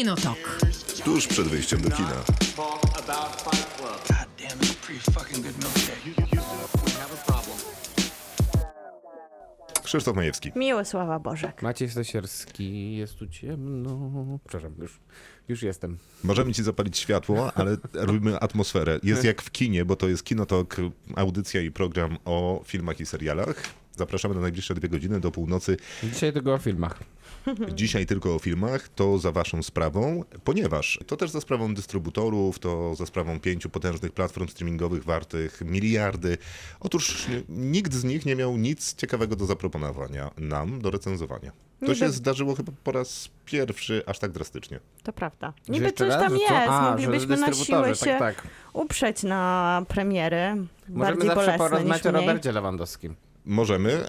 Kinotok. Tuż przed wyjściem do kina. Krzysztof Majewski. Miłosława Bożek. Maciej Stasierski. Jest tu ciemno. Przepraszam, już jestem. Możemy ci zapalić światło, ale robimy atmosferę. Jest jak w kinie, bo to jest Kinotok, audycja i program o filmach i serialach. Zapraszamy na najbliższe 2 godziny do północy. Dzisiaj tylko o filmach. Dzisiaj tylko o filmach, to za waszą sprawą, ponieważ to też za sprawą dystrybutorów, to za sprawą 5 potężnych platform streamingowych wartych miliardy. Otóż nikt z nich nie miał nic ciekawego do zaproponowania nam, do recenzowania. To się zdarzyło chyba po raz pierwszy aż tak drastycznie. To prawda. Niby coś tam jest, moglibyśmy na siłę się uprzeć na premiery. Możemy zawsze porozmawiać o Robercie Lewandowskim. Możemy,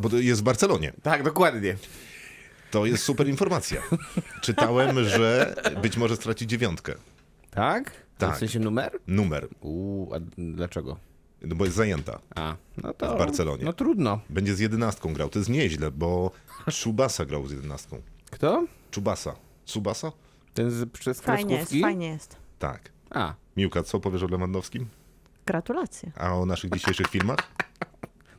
bo to jest w Barcelonie. Tak, dokładnie. To jest super informacja. Czytałem, że być może straci 9. Tak? Tak. W sensie numer? Numer. A dlaczego? No bo jest zajęta w Barcelonie. No trudno. Będzie z 11 grał, to jest nieźle, bo Chubasa grał z 11. Kto? Chubasa. Chubasa? Ten przez Kraszkowski? Fajnie jest. Tak. Miłka, co powiesz o Lewandowskim? Gratulacje. A o naszych dzisiejszych filmach?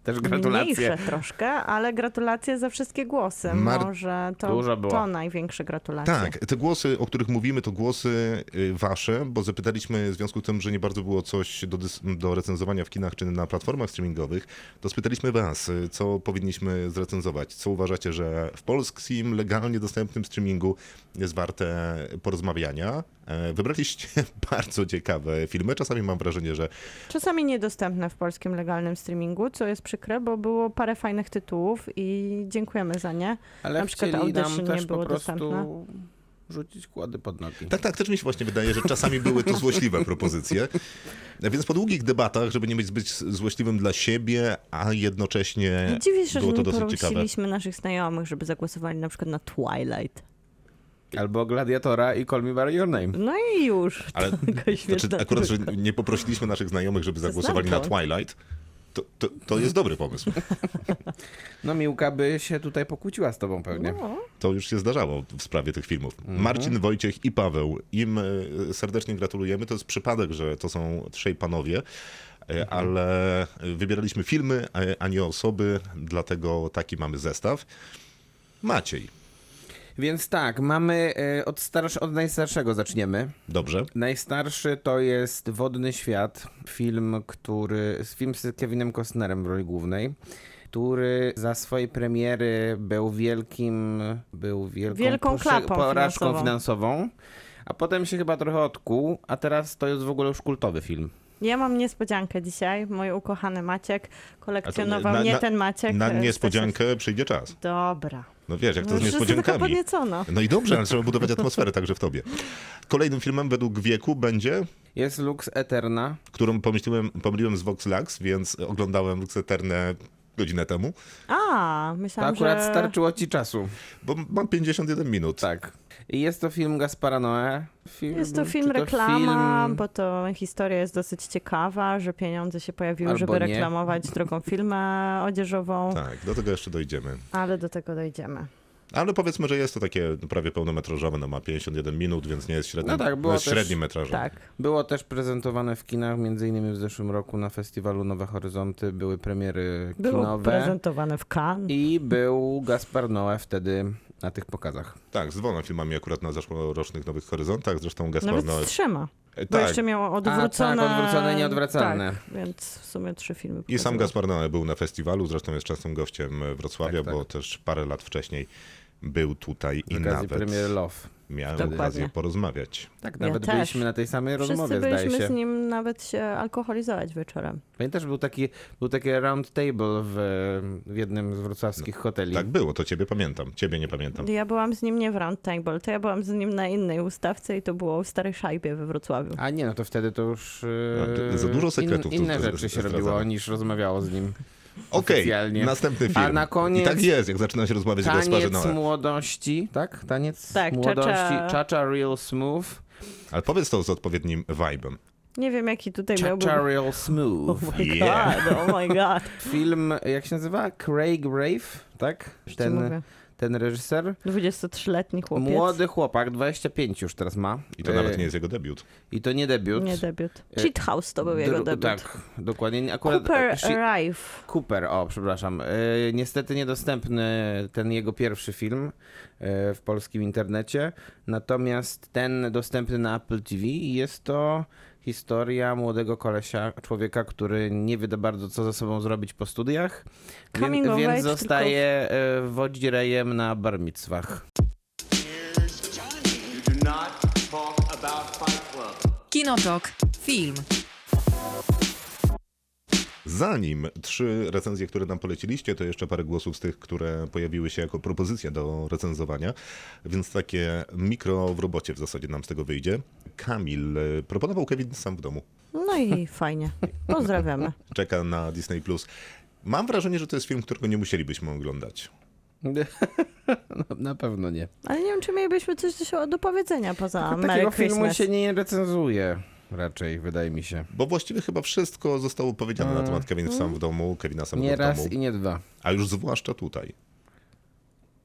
Też gratulacje. Mniejsze troszkę, ale gratulacje za wszystkie głosy. Może to największe gratulacje. Tak, te głosy, o których mówimy, to głosy wasze, bo zapytaliśmy w związku z tym, że nie bardzo było coś do recenzowania w kinach czy na platformach streamingowych, to spytaliśmy was, co powinniśmy zrecenzować. Co uważacie, że w polskim legalnie dostępnym streamingu jest warte porozmawiania? Wybraliście bardzo ciekawe filmy. Czasami mam wrażenie, że... Czasami niedostępne w polskim legalnym streamingu, co jest przykre, bo było parę fajnych tytułów i dziękujemy za nie. Ale na przykład Audytion nie było dostępne. Rzucić kłady pod nogi. Tak, też mi się właśnie wydaje, że czasami były to złośliwe propozycje. Więc po długich debatach, żeby nie być zbyt złośliwym dla siebie, a jednocześnie było to dosyć ciekawe. Dziwię się, że nie porusiliśmy naszych znajomych, żeby zagłosowali na przykład na Twilight. Albo Gladiatora i Call Me By Your Name. No i już. Ale akurat, że nie poprosiliśmy naszych znajomych, żeby zagłosowali na Twilight, to jest dobry pomysł. No Miłka by się tutaj pokłóciła z tobą pewnie. No. To już się zdarzało w sprawie tych filmów. Marcin, Wojciech i Paweł. Im serdecznie gratulujemy. To jest przypadek, że to są 3 panowie. Ale wybieraliśmy filmy, a nie osoby. Dlatego taki mamy zestaw. Maciej. Więc tak, mamy od najstarszego zaczniemy. Dobrze. Najstarszy to jest Wodny Świat, film z Kevinem Costnerem w roli głównej, który za swojej premiery był wielką porażką finansową, a potem się chyba trochę odkuł, a teraz to jest w ogóle już kultowy film. Ja mam niespodziankę dzisiaj. Mój ukochany Maciek kolekcjonował ten Maciek. Na niespodziankę przyjdzie czas. Dobra. No wiesz, jak to z niespodziankami. No i dobrze, ale trzeba budować atmosferę także w tobie. Kolejnym filmem według wieku będzie... Jest Lux Aeterna. Którą pomyliłem z Vox Lux, więc oglądałem Lux Aeternę godzinę temu. Myślałem, że... Akurat starczyło ci czasu. Bo mam 51 minut. Tak. I jest to film Gaspara Noé. Jest to film reklama, bo to historia jest dosyć ciekawa, że pieniądze się pojawiły, albo żeby reklamować drogą firmę odzieżową. Tak, do tego jeszcze dojdziemy. Ale powiedzmy, że jest to takie prawie pełnometrażowe, ma 51 minut, więc nie jest średniometrażowe. No tak, było Było też prezentowane w kinach, m.in. w zeszłym roku na festiwalu Nowe Horyzonty były premiery kinowe. Było prezentowane w Cannes. I był Gaspar Noé wtedy na tych pokazach. Tak, z 2 filmami akurat na zeszłorocznych Nowych Horyzontach, zresztą Gaspar Noé... Nawet z 3. Bo jeszcze miało odwrócone... Tak, odwrócone, nieodwracalne. Tak, więc w sumie 3 filmy. I sam Gaspar Noé był na festiwalu, zresztą jest częstym gościem Wrocławia, bo też parę lat wcześniej był tutaj i nawet... premier Love. Miałem okazję porozmawiać. Tak, nawet byliśmy na tej samej rozmowie, zdaje się. Wszyscy byliśmy z nim nawet się alkoholizować wieczorem. Pamiętasz, był taki round table w jednym z wrocławskich hoteli. Tak było, to ciebie pamiętam. Ciebie nie pamiętam. Ja byłam z nim nie w round table, to ja byłam z nim na innej ustawce i to było w Starej Szajbie we Wrocławiu. A nie, no to wtedy to już za dużo sekretów inne rzeczy się robiło, niż rozmawiało z nim. Okej, następny film. A na koniec... I tak jest, jak zaczyna się rozmawiać o Gasparze Noé. Taniec młodości, tak? Młodości, Cha-Cha Real Smooth. Ale powiedz to z odpowiednim vibe'em. Nie wiem, jaki tutaj miałby... Cha-Cha Real Smooth. Oh my god. Film, jak się nazywa? Craig Rave, tak? Ten ten reżyser. 23-letni chłopiec. Młody chłopak, 25 już teraz ma. I to nawet nie jest jego debiut. I to nie debiut. Nie debiut. Shithouse to był jego debiut. Tak, dokładnie. Akurat, Cooper Arrive. Cooper, o przepraszam. Niestety niedostępny ten jego pierwszy film w polskim internecie. Natomiast ten dostępny na Apple TV i jest to historia młodego kolesia, człowieka, który nie wie bardzo, co ze sobą zrobić po studiach, więc zostaje wodzi rejem na bar micwach. Kinotok. Film. Zanim 3 recenzje, które nam poleciliście, to jeszcze parę głosów z tych, które pojawiły się jako propozycja do recenzowania, więc takie mikro w robocie w zasadzie nam z tego wyjdzie. Kamil proponował Kevin sam w domu. No i fajnie. Pozdrawiamy. Czeka na Disney+. Mam wrażenie, że to jest film, którego nie musielibyśmy oglądać. Na pewno nie. Ale nie wiem, czy mielibyśmy coś do powiedzenia poza Merry Christmas. Takiego filmu się nie recenzuje. Raczej, wydaje mi się. Bo właściwie chyba wszystko zostało powiedziane na temat Kevina samego w domu. Nie raz i nie dwa. A już zwłaszcza tutaj.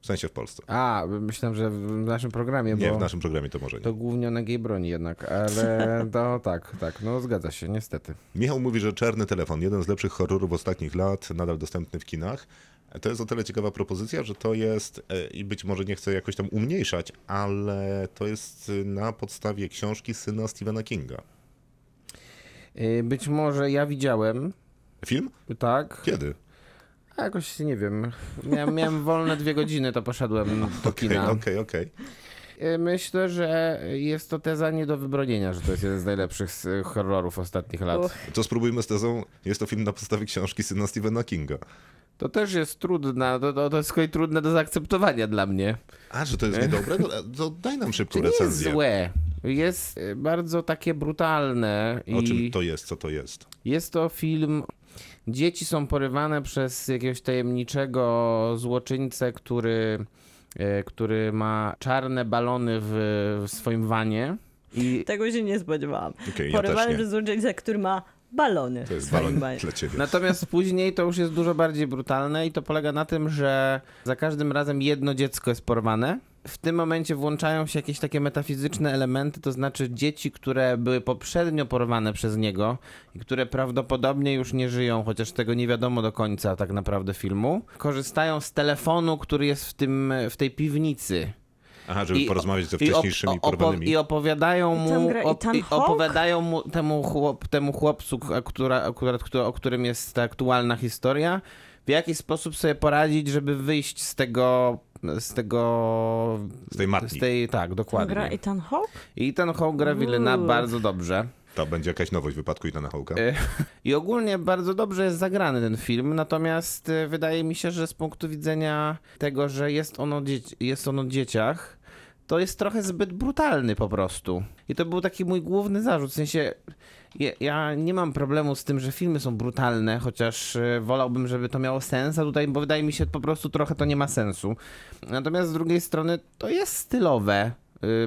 W sensie w Polsce. A, myślałem, że w naszym programie. Nie, bo w naszym programie to może nie. To głównie na gej broni jednak, ale to tak, no zgadza się, niestety. Michał mówi, że Czarny telefon, jeden z lepszych horrorów ostatnich lat, nadal dostępny w kinach. To jest o tyle ciekawa propozycja, że to jest, i być może nie chcę jakoś tam umniejszać, ale to jest na podstawie książki syna Stephena Kinga. Być może ja widziałem. Film? Tak. Kiedy? A jakoś nie wiem. Miałem wolne 2 godziny, to poszedłem do kina. Okej. Myślę, że jest to teza nie do wybronienia, że to jest jeden z najlepszych horrorów ostatnich lat. To spróbujmy z tezą, jest to film na podstawie książki syna Stephena Kinga. To też jest trudne, to jest chyba trudne do zaakceptowania dla mnie. A, że to jest niedobre? To daj nam szybką recenzję. To jest złe. Jest bardzo takie brutalne. O czym to jest? Co to jest? Jest to film... Dzieci są porywane przez jakiegoś tajemniczego złoczyńcę, który ma czarne balony w swoim vanie. I... Tego się nie spodziewałam. Okay, porywany przez złoczyńcę, który ma... balony. To jest balon dla ciebie. Natomiast później to już jest dużo bardziej brutalne i to polega na tym, że za każdym razem jedno dziecko jest porwane. W tym momencie włączają się jakieś takie metafizyczne elementy, to znaczy dzieci, które były poprzednio porwane przez niego i które prawdopodobnie już nie żyją, chociaż tego nie wiadomo do końca tak naprawdę filmu, korzystają z telefonu, który jest w tej piwnicy. Aha, żeby porozmawiać ze wcześniejszymi porwanymi. I opowiadają mu temu chłopcu, o którym jest ta aktualna historia, w jaki sposób sobie poradzić, żeby wyjść z tej matki. Tak, dokładnie. Gra Ethan Hawke? Ethan Hawke gra Wilena bardzo dobrze. To będzie jakaś nowość w wypadku Ethana Hawke'a. I ogólnie bardzo dobrze jest zagrany ten film, natomiast wydaje mi się, że z punktu widzenia tego, że jest on o dzieciach, to jest trochę zbyt brutalny po prostu. I to był taki mój główny zarzut. W sensie ja nie mam problemu z tym, że filmy są brutalne, chociaż wolałbym, żeby to miało sens, a tutaj, bo wydaje mi się, po prostu trochę to nie ma sensu. Natomiast z drugiej strony to jest stylowe.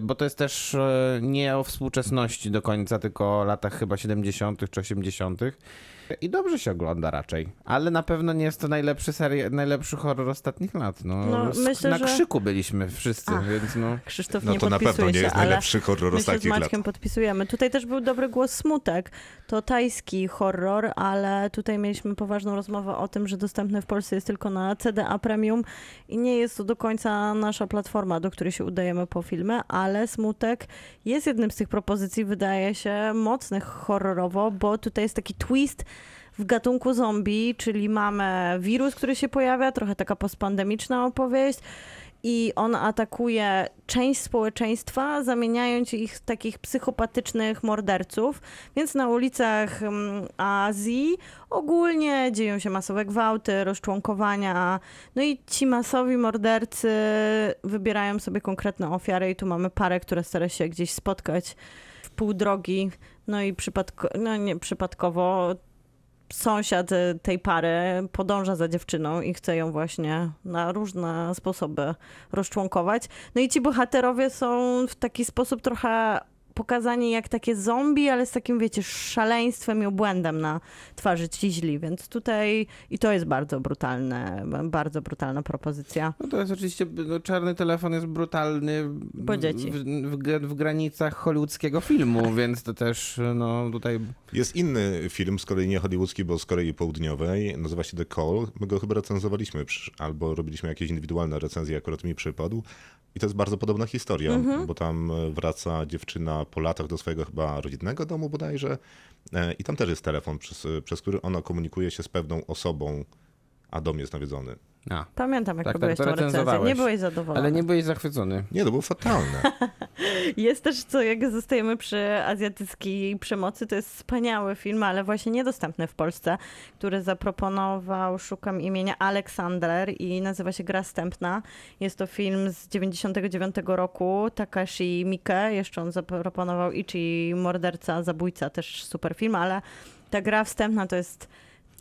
Bo to jest też nie o współczesności do końca, tylko o latach chyba 70. czy 80. I dobrze się ogląda raczej, ale na pewno nie jest to najlepszy horror ostatnich lat. Myślę, na krzyku byliśmy wszyscy, więc no. Krzysztof nie podpisuje się, to na pewno nie jest najlepszy horror ostatnich lat. My się z Maćkiem podpisujemy. Tutaj też był dobry głos Smutek. To tajski horror, ale tutaj mieliśmy poważną rozmowę o tym, że dostępny w Polsce jest tylko na CDA Premium i nie jest to do końca nasza platforma, do której się udajemy po filmy, ale Smutek jest jednym z tych propozycji, wydaje się, mocnych horrorowo, bo tutaj jest taki twist w gatunku zombie, czyli mamy wirus, który się pojawia, trochę taka postpandemiczna opowieść i on atakuje część społeczeństwa, zamieniając ich w takich psychopatycznych morderców. Więc na ulicach Azji ogólnie dzieją się masowe gwałty, rozczłonkowania. No i ci masowi mordercy wybierają sobie konkretne ofiary i tu mamy parę, która stara się gdzieś spotkać w pół drogi. No i przypadkowo sąsiad tej pary podąża za dziewczyną i chce ją właśnie na różne sposoby rozczłonkować. No i ci bohaterowie są w taki sposób trochę pokazanie jak takie zombie, ale z takim, wiecie, szaleństwem i obłędem na twarzy ci źli, więc tutaj i to jest bardzo brutalna propozycja. No to jest oczywiście, no, Czarny telefon jest brutalny w granicach hollywoodzkiego filmu, więc to też, no, tutaj... Jest inny film, z kolei nie hollywoodzki, bo z Korei Południowej, nazywa się The Call. My go chyba recenzowaliśmy, albo robiliśmy jakieś indywidualne recenzje, akurat mi przypadł. I to jest bardzo podobna historia, bo tam wraca dziewczyna po latach do swojego chyba rodzinnego domu bodajże i tam też jest telefon, przez który ona komunikuje się z pewną osobą, a dom jest nawiedzony. Pamiętam, jak robiłeś tą recenzję. Nie byłeś zadowolony. Ale nie byłeś zachwycony. Nie, to było fatalne. Jest też, co jak zostajemy przy azjatyckiej przemocy, to jest wspaniały film, ale właśnie niedostępny w Polsce, który zaproponował, szukam imienia, Aleksander i nazywa się Gra wstępna. Jest to film z 99 roku, Takashi Miike, jeszcze on zaproponował Ichi, Morderca, Zabójca, też super film, ale ta Gra wstępna to jest...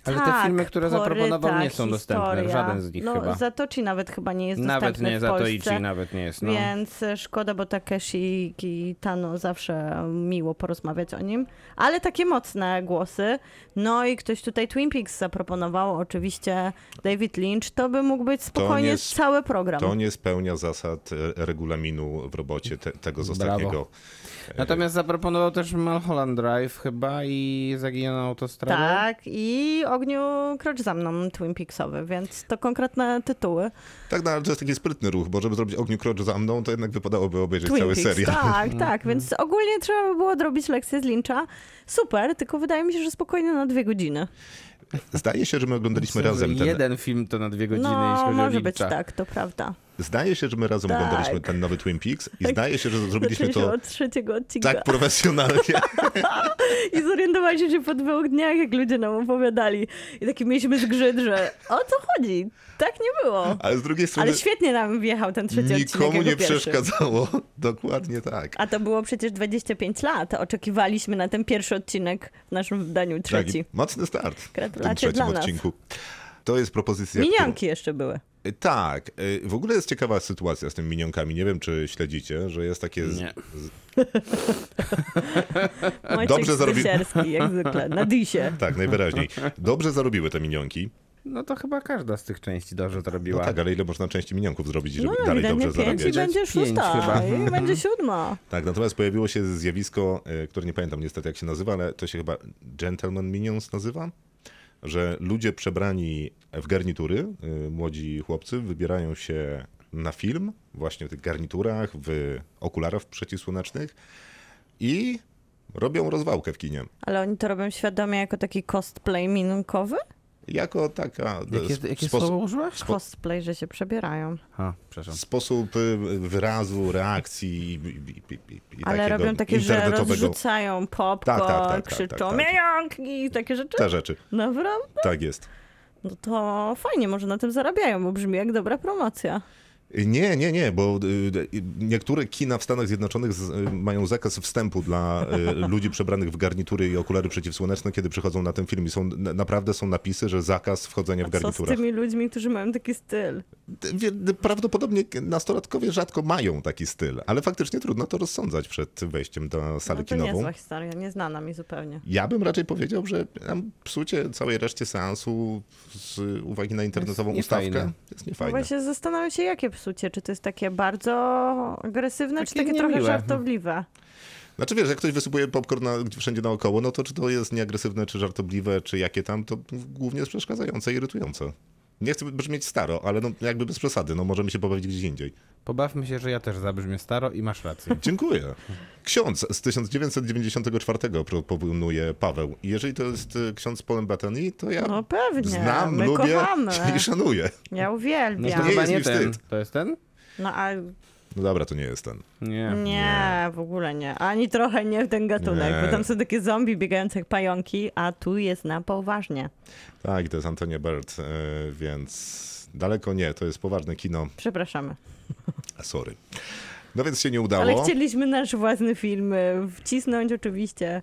Ale te filmy, które zaproponował, nie są dostępne. Żaden z nich chyba. Zatochi nawet chyba nie jest dostępny w Polsce. Zatoichi nawet nie jest. No. Więc szkoda, bo Takeshi Kitano zawsze miło porozmawiać o nim. Ale takie mocne głosy. No i ktoś tutaj Twin Peaks zaproponował. Oczywiście David Lynch. To by mógł być spokojnie cały program. To nie spełnia zasad regulaminu w robocie tego z ostatniego. Brawo. Natomiast zaproponował też Mulholland Drive chyba i Zaginiona autostrada. Tak, i Ogniu Krocz za mną, Twin Peaksowy, więc to konkretne tytuły. Tak, no, ale to jest taki sprytny ruch, bo żeby zrobić Ogniu Krocz za mną, to jednak wypadałoby obejrzeć Twin cały serial. Tak, tak, więc ogólnie trzeba by było odrobić lekcję z Lyncha. Super, tylko wydaje mi się, że spokojnie na 2 godziny. Zdaje się, że my oglądaliśmy razem ten... Jeden film to na 2 godziny, jeśli chodzi o Lyncha. No, może być tak, to prawda. Zdaje się, że my razem oglądaliśmy ten nowy Twin Peaks i zdaje się, że zrobiliśmy to od 3. odcinka. Tak profesjonalnie. I zorientowaliśmy się po 2 dniach, jak ludzie nam opowiadali. I taki mieliśmy zgrzyt, że o co chodzi? Tak nie było. Ale z drugiej strony... Ale świetnie nam wjechał ten 3. odcinek. Nikomu nie przeszkadzało. Dokładnie tak. A to było przecież 25 lat. Oczekiwaliśmy na ten 1. odcinek w naszym wydaniu 3. Tak, mocny start w tym 3. odcinku. To jest propozycja... Minionki jeszcze były. Tak. W ogóle jest ciekawa sytuacja z tymi minionkami. Nie wiem, czy śledzicie, że jest takie... Nie. Maciej Stasierski, jak zwykle. Na dysie. Tak, najwyraźniej. Dobrze zarobiły te minionki. No to chyba każda z tych części dobrze zrobiła. No tak, ale ile można części minionków zrobić, żeby dalej dobrze zarabiać? 5 i będzie 6 i będzie 7. Tak, natomiast pojawiło się zjawisko, które nie pamiętam niestety jak się nazywa, ale to się chyba Gentleman Minions nazywa? Że ludzie przebrani w garnitury, młodzi chłopcy, wybierają się na film właśnie w tych garniturach, w okularach przeciwsłonecznych i robią rozwałkę w kinie. Ale oni to robią świadomie jako taki cosplay minionkowy? Jako taka... Jakie słowo używasz? Cosplay, że się przebierają. Sposób wyrazu, reakcji i ale robią takie, że rozrzucają popcorn, krzyczą minionki i takie rzeczy? Te rzeczy. Naprawdę? Tak jest. No to fajnie, może na tym zarabiają, bo brzmi jak dobra promocja. Nie, bo niektóre kina w Stanach Zjednoczonych mają zakaz wstępu dla ludzi przebranych w garnitury i okulary przeciwsłoneczne, kiedy przychodzą na ten film i naprawdę są napisy, że zakaz wchodzenia w garniturach. Co z tymi ludźmi, którzy mają taki styl? Prawdopodobnie nastolatkowie rzadko mają taki styl, ale faktycznie trudno to rozsądzać przed wejściem do sali kinową. To nie zła historia, nieznana mi zupełnie. Ja bym raczej powiedział, że psucie całej reszcie seansu z uwagi na internetową ustawkę jest niefajne. Właśnie zastanawiam się, jakie psucie. Czy to jest takie bardzo agresywne, takie czy takie niemiłe, trochę żartobliwe? Znaczy wiesz, jak ktoś wysypuje popcorn wszędzie naokoło, no to czy to jest nieagresywne, czy żartobliwe, czy jakie tam, to głównie jest przeszkadzające, irytujące. Nie chcę brzmieć staro, ale no jakby bez przesady, no możemy się pobawić gdzieś indziej. Pobawmy się, że ja też zabrzmię staro i masz rację. Dziękuję. Ksiądz z 1994 proponuje Paweł. I jeżeli to jest ksiądz z Polem Bettany, to ja znam, my lubię i szanuję. Ja uwielbiam. No to chyba nie ten. Wstyd. To jest ten? No dobra, to nie jest ten. Nie, w ogóle nie. Ani trochę nie w ten gatunek, bo tam są takie zombie biegające jak pająki, a tu jest na poważnie. Tak, to jest Antonia Bird, więc daleko nie, to jest poważne kino. Przepraszamy. Sorry. No więc się nie udało. Ale chcieliśmy nasz własny film wcisnąć oczywiście,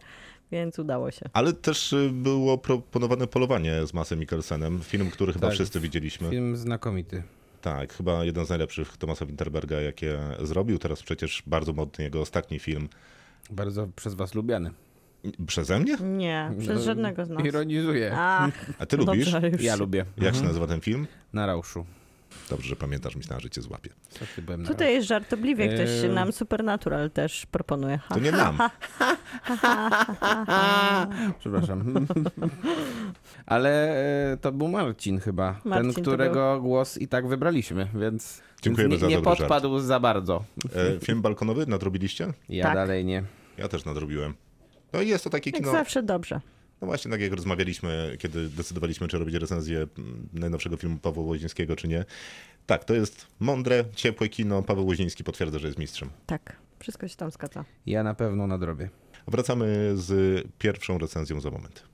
więc udało się. Ale też było proponowane Polowanie z Madsem Mikkelsenem, film, który chyba wszyscy widzieliśmy. Film znakomity. Tak, chyba jeden z najlepszych Thomasa Winterberga, jakie zrobił. Teraz przecież bardzo modny jego ostatni film Bardzo przez was lubiany. Przeze mnie? Nie, przez żadnego z nas. Ironizuję. A ty lubisz? Dobrze, ja lubię. Jak się nazywa ten film? Na rauszu. Dobrze, że pamiętasz, mi się na życie złapie. Tutaj jest żartobliwie, ktoś nam Supernatural też proponuje. To nie nam. Przepraszam. Ale to był Marcin chyba, Marcin, ten, którego głos i tak wybraliśmy, więc nie podpadł za bardzo. Film balkonowy nadrobiliście? Ja tak. Dalej nie. Ja też nadrobiłem. No i jest to takie jak kino... zawsze dobrze. No właśnie, tak jak rozmawialiśmy, kiedy decydowaliśmy, czy robić recenzję najnowszego filmu Pawła Łozińskiego, czy nie. Tak, to jest mądre, ciepłe kino. Paweł Łoziński potwierdza, że jest mistrzem. Tak, wszystko się tam zgadza. Ja na pewno nadrobię. Wracamy z pierwszą recenzją za moment.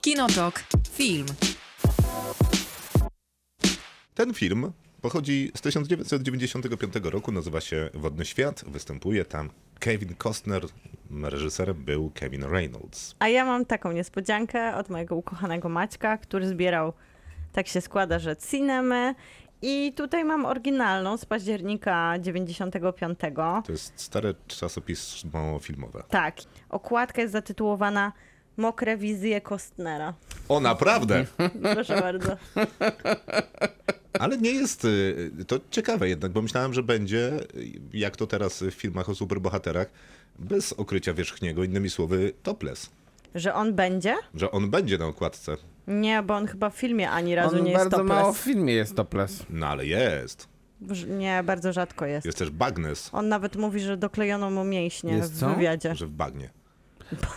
Kinotok. Film. Ten film pochodzi z 1995 roku, nazywa się Wodny Świat, występuje tam Kevin Costner, reżyserem był Kevin Reynolds. A ja mam taką niespodziankę od mojego ukochanego Maćka, który zbierał, tak się składa, że cinemę. I tutaj mam oryginalną z października 95. To jest stare czasopismo filmowe. Tak. Okładka jest zatytułowana Mokre wizje Costnera. O, naprawdę? Proszę bardzo. Ale nie jest to ciekawe jednak, bo myślałem, że będzie, jak to teraz w filmach o superbohaterach, bez okrycia wierzchniego, innymi słowy topless. Że on będzie? Że on będzie na okładce. Nie, bo on chyba w filmie ani razu on nie jest topless. On bardzo mało w filmie jest topless. No ale jest. Nie, bardzo rzadko jest. Jest też bagnes. On nawet mówi, że doklejono mu mięśnie jest w wywiadzie. Że w bagnie.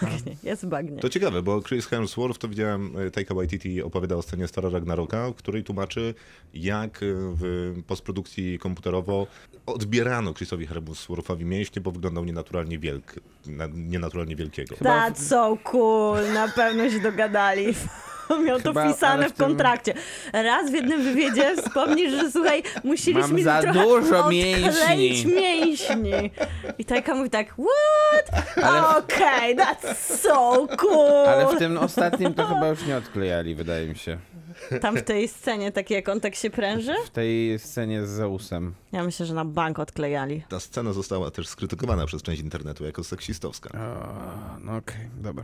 Bagnie, jest bagnie. To ciekawe, bo Chris Hemsworth, to widziałem, Taika Waititi opowiada o scenie Stara Ragnaroka, w której tłumaczy, jak w postprodukcji komputerowo odbierano Chrisowi Hemsworthowi mięśnie, bo wyglądał nienaturalnie wielki, nienaturalnie wielkiego. That's so cool, na pewno się dogadali. Miał chyba, to wpisane w kontrakcie. Raz w jednym wywiadzie wspomnisz, że słuchaj, musieliśmy za dużo mięśni. I Tajka mówi tak, what? Okej, that's so cool. Ale w tym ostatnim to chyba już nie odklejali, wydaje mi się. Tam w tej scenie, tak jak on tak się pręży? W tej scenie z Zeusem. Ja myślę, że na bank odklejali. Ta scena została też skrytykowana przez część internetu jako seksistowska. No okej, dobra.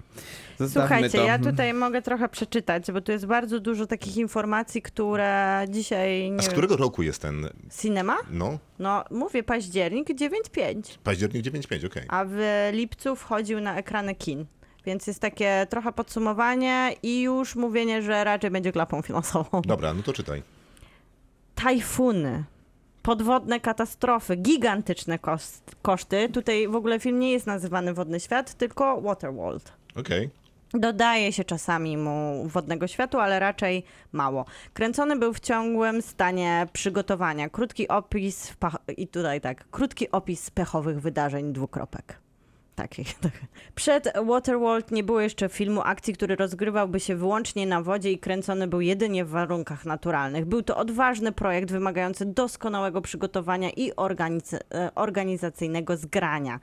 Zostawmy. Słuchajcie, to. Ja tutaj mogę trochę przeczytać, bo tu jest bardzo dużo takich informacji, które dzisiaj... A z którego roku jest ten... Cinema? No. No, mówię październik 9.5. Październik 9.5, okej. A w lipcu wchodził na ekrany kin. Więc jest takie trochę podsumowanie i już mówienie, że raczej będzie klapą finansową. Dobra, no to czytaj. Tajfuny, podwodne katastrofy, gigantyczne koszty. Tutaj w ogóle film nie jest nazywany Wodny Świat, tylko Waterworld. Okej. Dodaje się czasami mu wodnego światu, ale raczej mało. Kręcony był w ciągłym stanie przygotowania. Krótki opis, i tutaj tak, krótki opis pechowych wydarzeń, dwukropek. Przed Waterworld nie było jeszcze filmu akcji, który rozgrywałby się wyłącznie na wodzie i kręcony był jedynie w warunkach naturalnych. Był to odważny projekt wymagający doskonałego przygotowania i organizacyjnego zgrania.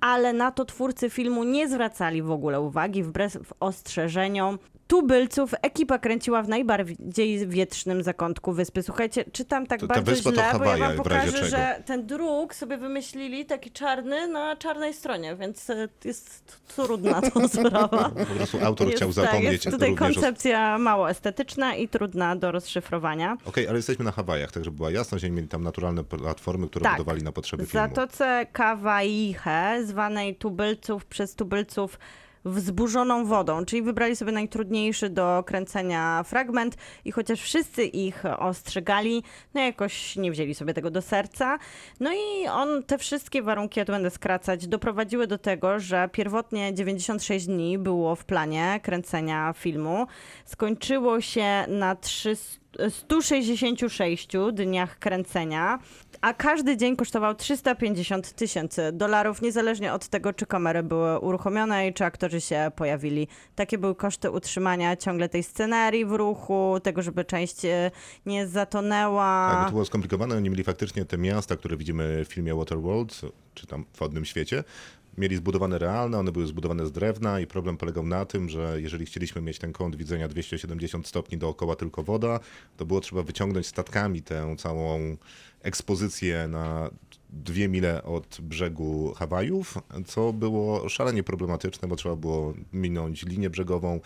Ale na to twórcy filmu nie zwracali w ogóle uwagi, wbrew ostrzeżeniom tubylców. Ekipa kręciła w najbardziej wietrznym zakątku wyspy. Słuchajcie, czytam tak bardzo źle, bo ja wam pokażę, że ten druk sobie wymyślili, taki czarny, na czarnej stronie, więc jest trudna to sprawa. Po prostu autor chciał zapomnieć. Jest tutaj koncepcja mało estetyczna i trudna do rozszyfrowania. Okej, ale jesteśmy na Hawajach, tak żeby była jasność, oni mieli tam naturalne platformy, które budowali na potrzeby filmu. W Zatoce Kawaihe, zwanej tubylców przez tubylców wzburzoną wodą, czyli wybrali sobie najtrudniejszy do kręcenia fragment i chociaż wszyscy ich ostrzegali, no jakoś nie wzięli sobie tego do serca. No i on, te wszystkie warunki, ja tu będę skracać, doprowadziły do tego, że pierwotnie 96 dni było w planie kręcenia filmu. Skończyło się na 166 dniach kręcenia, a każdy dzień kosztował $350,000, niezależnie od tego, czy kamery były uruchomione i czy aktorzy się pojawili. Takie były koszty utrzymania ciągle tej scenerii w ruchu, tego, żeby część nie zatonęła. Tak, to było skomplikowane. Oni mieli faktycznie te miasta, które widzimy w filmie Waterworld, czy tam w Wodnym Świecie, mieli zbudowane realne, one były zbudowane z drewna i problem polegał na tym, że jeżeli chcieliśmy mieć ten kąt widzenia 270 stopni dookoła tylko woda, to było trzeba wyciągnąć statkami tę całą ekspozycję na 2 mile od brzegu Hawajów, co było szalenie problematyczne, bo trzeba było minąć linię brzegową,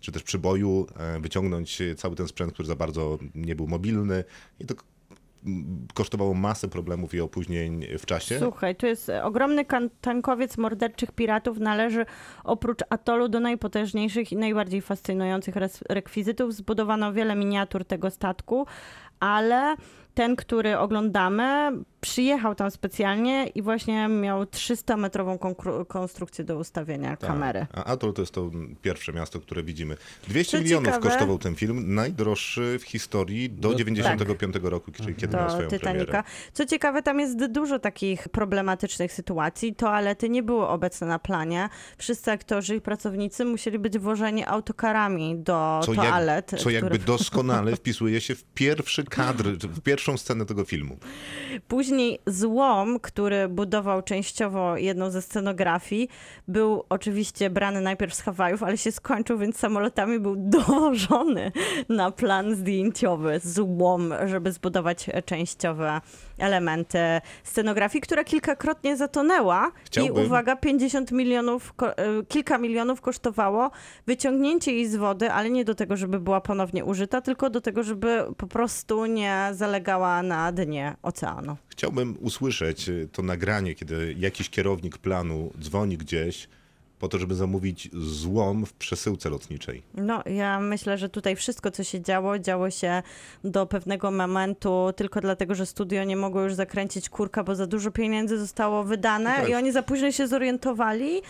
czy też przy boju wyciągnąć cały ten sprzęt, który za bardzo nie był mobilny i to kosztowało masę problemów i opóźnień w czasie. Słuchaj, to jest ogromny tankowiec morderczych piratów, należy oprócz atolu do najpotężniejszych i najbardziej fascynujących rekwizytów. Zbudowano wiele miniatur tego statku, ale ten, który oglądamy, przyjechał tam specjalnie i właśnie miał 300-metrową konstrukcję do ustawienia kamery. A Atol to jest to pierwsze miasto, które widzimy. 200 milionów kosztował ten film, najdroższy w historii do 95 roku, czyli kiedy miał swoją premierę. Co ciekawe, tam jest dużo takich problematycznych sytuacji. Toalety nie były obecne na planie. Wszyscy aktorzy i pracownicy musieli być wożeni autokarami do toalet. Jakby doskonale wpisuje się w pierwszy kadr, w pierwszą scenę tego filmu. Później złom, który budował częściowo jedną ze scenografii, był oczywiście brany najpierw z Hawajów, ale się skończył, więc samolotami był dowożony na plan zdjęciowy. Złom, żeby zbudować częściowe elementy scenografii, która kilkakrotnie zatonęła. I uwaga, kilka milionów kosztowało wyciągnięcie jej z wody, ale nie do tego, żeby była ponownie użyta, tylko do tego, żeby po prostu nie zalegała na dnie oceanu. Chciałbym usłyszeć to nagranie, kiedy jakiś kierownik planu dzwoni gdzieś po to, żeby zamówić złom w przesyłce lotniczej. No, ja myślę, że tutaj wszystko, co się działo, działo się do pewnego momentu tylko dlatego, że studio nie mogło już zakręcić kurka, bo za dużo pieniędzy zostało wydane i oni za późno się zorientowali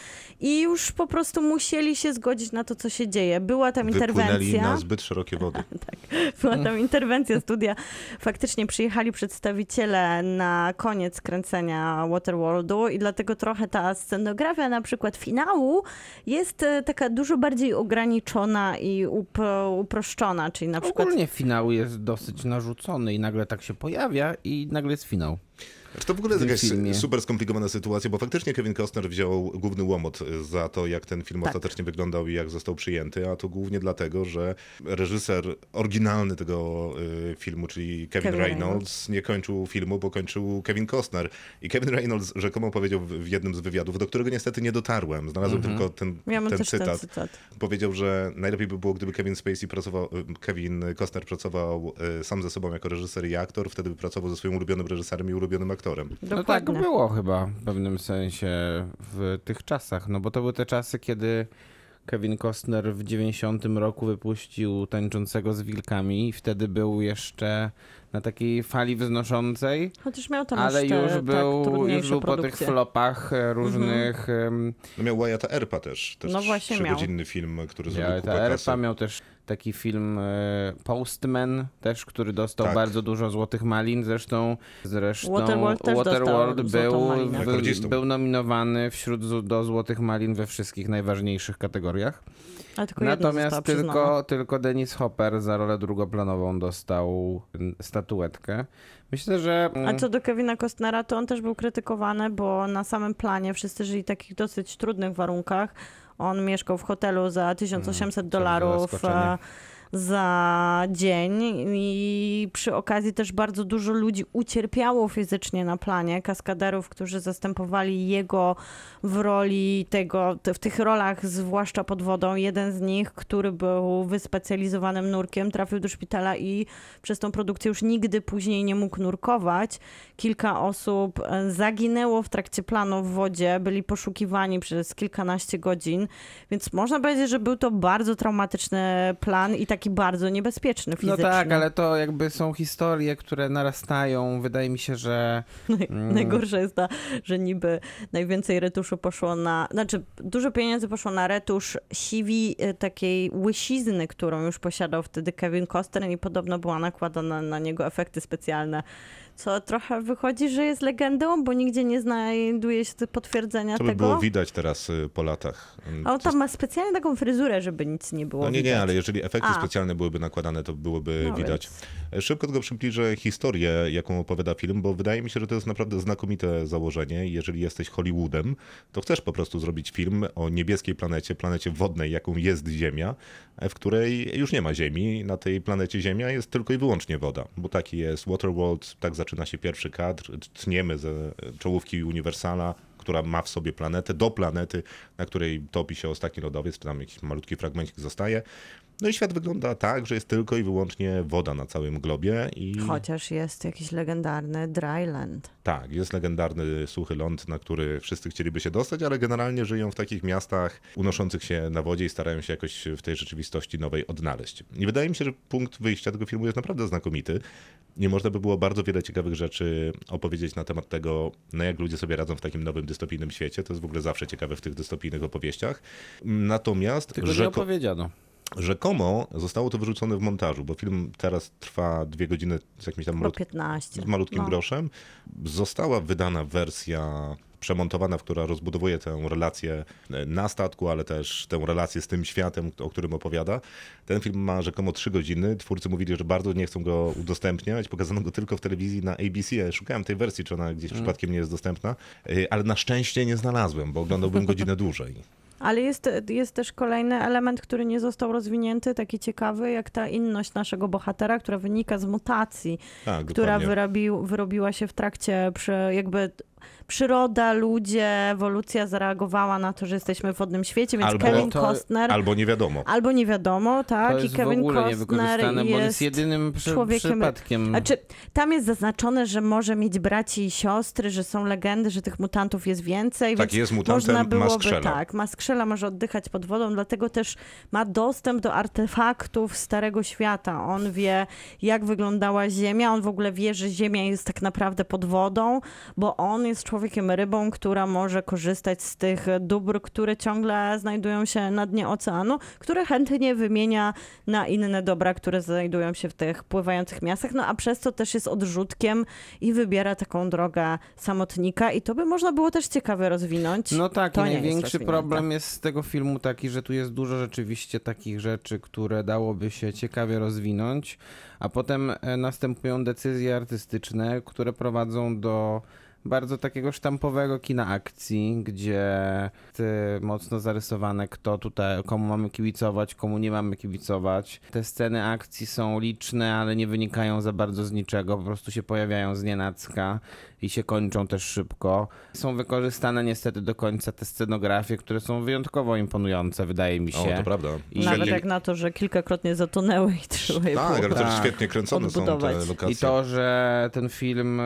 i już po prostu musieli się zgodzić na to, co się dzieje. Była tam interwencja. Na zbyt szerokie wody. Tak. Była tam interwencja studia. Faktycznie przyjechali przedstawiciele na koniec kręcenia Waterworldu i dlatego trochę ta scenografia, na przykład finał, jest taka dużo bardziej ograniczona i uproszczona, czyli na przykład... Ogólnie finał jest dosyć narzucony i nagle tak się pojawia i nagle jest finał. To w ogóle jest jakaś super skomplikowana sytuacja, bo faktycznie Kevin Costner wziął główny łomot za to, jak ten film ostatecznie wyglądał i jak został przyjęty, a to głównie dlatego, że reżyser oryginalny tego filmu, czyli Kevin Reynolds, nie kończył filmu, bo kończył Kevin Costner. I Kevin Reynolds rzekomo powiedział w jednym z wywiadów, do którego niestety nie dotarłem, znalazłem tylko ten cytat. Powiedział, że najlepiej by było, gdyby Kevin Costner pracował sam ze sobą jako reżyser i aktor, wtedy by pracował ze swoim ulubionym reżyserem i ulubionym aktorem. Dokładnie. No tak było chyba w pewnym sensie w tych czasach, no bo to były te czasy, kiedy Kevin Costner w 90 roku wypuścił Tańczącego z wilkami i wtedy był jeszcze na takiej fali wznoszącej, chociaż miał tam już był po tych flopach różnych... No miał Wyatta Earpa też no właśnie 3-godzinny film, który zrobił kupę kasy. Wyatta Earpa miał też taki film Postman też, który dostał bardzo dużo Złotych Malin. Zresztą Waterworld był nominowany do Złotych Malin we wszystkich najważniejszych kategoriach. Natomiast tylko Dennis Hopper za rolę drugoplanową dostał statuetkę. Myślę, że... A co do Kevina Costnera, to on też był krytykowany, bo na samym planie wszyscy żyli w takich dosyć trudnych warunkach. On mieszkał w hotelu za $1800 za dzień i przy okazji też bardzo dużo ludzi ucierpiało fizycznie na planie, kaskaderów, którzy zastępowali jego w roli w tych rolach, zwłaszcza pod wodą. Jeden z nich, który był wyspecjalizowanym nurkiem, trafił do szpitala i przez tą produkcję już nigdy później nie mógł nurkować. Kilka osób zaginęło w trakcie planu w wodzie, byli poszukiwani przez kilkanaście godzin, więc można powiedzieć, że był to bardzo traumatyczny plan i taki bardzo niebezpieczny fizycznie. No tak, ale to jakby są historie, które narastają. Wydaje mi się, że... Najgorsza jest ta, że niby najwięcej retuszu poszło na... Znaczy, dużo pieniędzy poszło na retusz siwi takiej łysizny, którą już posiadał wtedy Kevin Costner i podobno była nakładana na niego efekty specjalne. co trochę wychodzi, że jest legendą, bo nigdzie nie znajduje się potwierdzenia tego. To by było widać teraz po latach. A on tam ma specjalnie taką fryzurę, żeby nic nie było widać. Nie, ale jeżeli efekty specjalne byłyby nakładane, to byłoby widać. Więc. Szybko tylko przybliżę historię, jaką opowiada film, bo wydaje mi się, że to jest naprawdę znakomite założenie. Jeżeli jesteś Hollywoodem, to chcesz po prostu zrobić film o niebieskiej planecie, planecie wodnej, jaką jest Ziemia, w której już nie ma Ziemi. Na tej planecie Ziemia jest tylko i wyłącznie woda, bo taki jest Waterworld, tak zaczyna się pierwszy kadr. Tniemy ze czołówki Universala, która ma w sobie planetę, do planety, na której topi się ostatni lodowiec, tam jakiś malutki fragmencik zostaje. No i świat wygląda tak, że jest tylko i wyłącznie woda na całym globie. I... Chociaż jest jakiś legendarny dryland. Tak, jest legendarny suchy ląd, na który wszyscy chcieliby się dostać, ale generalnie żyją w takich miastach unoszących się na wodzie i starają się jakoś w tej rzeczywistości nowej odnaleźć. I wydaje mi się, że punkt wyjścia tego filmu jest naprawdę znakomity. Nie można by było bardzo wiele ciekawych rzeczy opowiedzieć na temat tego, no jak ludzie sobie radzą w takim nowym dystopijnym świecie. To jest w ogóle zawsze ciekawe w tych dystopijnych opowieściach. Natomiast... Tylko nie opowiedziano. Rzekomo zostało to wyrzucone w montażu, bo film teraz trwa 2 godziny z jakimś tam malutkim groszem. Została wydana wersja przemontowana, która rozbudowuje tę relację na statku, ale też tę relację z tym światem, o którym opowiada. Ten film ma rzekomo 3 godziny. Twórcy mówili, że bardzo nie chcą go udostępniać. Pokazano go tylko w telewizji na ABC. Ja szukałem tej wersji, czy ona gdzieś przypadkiem nie jest dostępna, ale na szczęście nie znalazłem, bo oglądałbym godzinę dłużej. Ale jest też kolejny element, który nie został rozwinięty, taki ciekawy, jak ta inność naszego bohatera, która wynika z mutacji, która wyrobiła się w trakcie jakby... Przyroda, ludzie, ewolucja zareagowała na to, że jesteśmy w wodnym świecie, więc Kevin Costner... Albo nie wiadomo. Albo nie wiadomo, tak. To jest i Kevin Costner jest jedynym przypadkiem. Znaczy, tam jest zaznaczone, że może mieć braci i siostry, że są legendy, że tych mutantów jest więcej. Tak, więc jest mutantem, ma skrzela. Tak, ma skrzela, może oddychać pod wodą, dlatego też ma dostęp do artefaktów starego świata. On wie, jak wyglądała Ziemia, on w ogóle wie, że Ziemia jest tak naprawdę pod wodą, bo on jest człowiekiem rybą, która może korzystać z tych dóbr, które ciągle znajdują się na dnie oceanu, które chętnie wymienia na inne dobra, które znajdują się w tych pływających miastach, no a przez to też jest odrzutkiem i wybiera taką drogę samotnika i to by można było też ciekawie rozwinąć. No tak, to największy problem jest z tego filmu taki, że tu jest dużo rzeczywiście takich rzeczy, które dałoby się ciekawie rozwinąć, a potem następują decyzje artystyczne, które prowadzą do bardzo takiego sztampowego kina akcji, gdzie mocno zarysowane kto tutaj, komu mamy kibicować, komu nie mamy kibicować. Te sceny akcji są liczne, ale nie wynikają za bardzo z niczego, po prostu się pojawiają znienacka i się kończą też szybko. Są wykorzystane niestety do końca te scenografie, które są wyjątkowo imponujące, wydaje mi się. O, to prawda. I nawet jak na to, że kilkakrotnie zatonęły i trzeba je ale też świetnie kręcone odbudować. Są te lokacje. I to, że ten film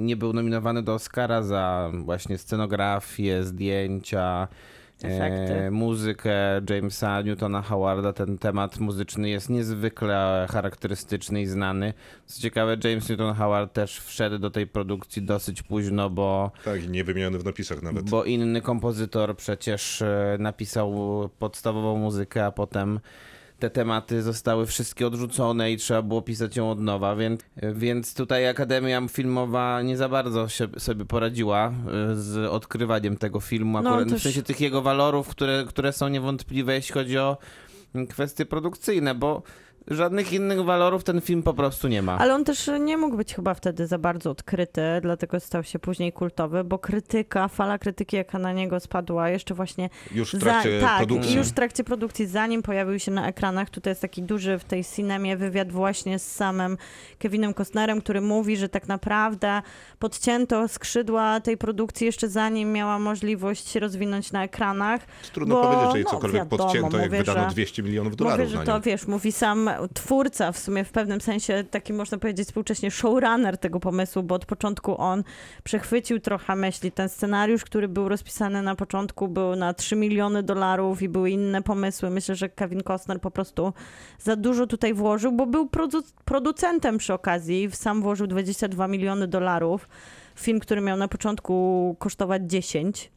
nie był nominowany do Oscara za właśnie scenografię, zdjęcia, muzykę Jamesa Newtona Howarda. Ten temat muzyczny jest niezwykle charakterystyczny i znany. Co ciekawe, James Newton Howard też wszedł do tej produkcji dosyć późno, bo... Tak, nie wymieniony w napisach nawet. Bo inny kompozytor przecież napisał podstawową muzykę, a potem te tematy zostały wszystkie odrzucone i trzeba było pisać ją od nowa, więc tutaj Akademia Filmowa nie za bardzo sobie poradziła z odkrywaniem tego filmu, akurat w sensie tych jego walorów, które są niewątpliwe, jeśli chodzi o kwestie produkcyjne, bo żadnych innych walorów ten film po prostu nie ma. Ale on też nie mógł być chyba wtedy za bardzo odkryty, dlatego stał się później kultowy, bo fala krytyki, jaka na niego spadła jeszcze właśnie... Już w trakcie produkcji. Już w trakcie produkcji, zanim pojawił się na ekranach. Tutaj jest taki duży w tej cinemie wywiad właśnie z samym Kevinem Costnerem, który mówi, że tak naprawdę podcięto skrzydła tej produkcji jeszcze zanim miała możliwość się rozwinąć na ekranach. Trudno powiedzieć, że jej cokolwiek podcięto, jak wydano $200 milionów. Mówię, że to wiesz, mówi sam twórca w sumie w pewnym sensie, taki można powiedzieć współcześnie showrunner tego pomysłu, bo od początku on przechwycił trochę myśli. Ten scenariusz, który był rozpisany na początku, był na $3 miliony i były inne pomysły. Myślę, że Kevin Costner po prostu za dużo tutaj włożył, bo był producentem przy okazji. Sam włożył $22 miliony. Film, który miał na początku kosztować 10.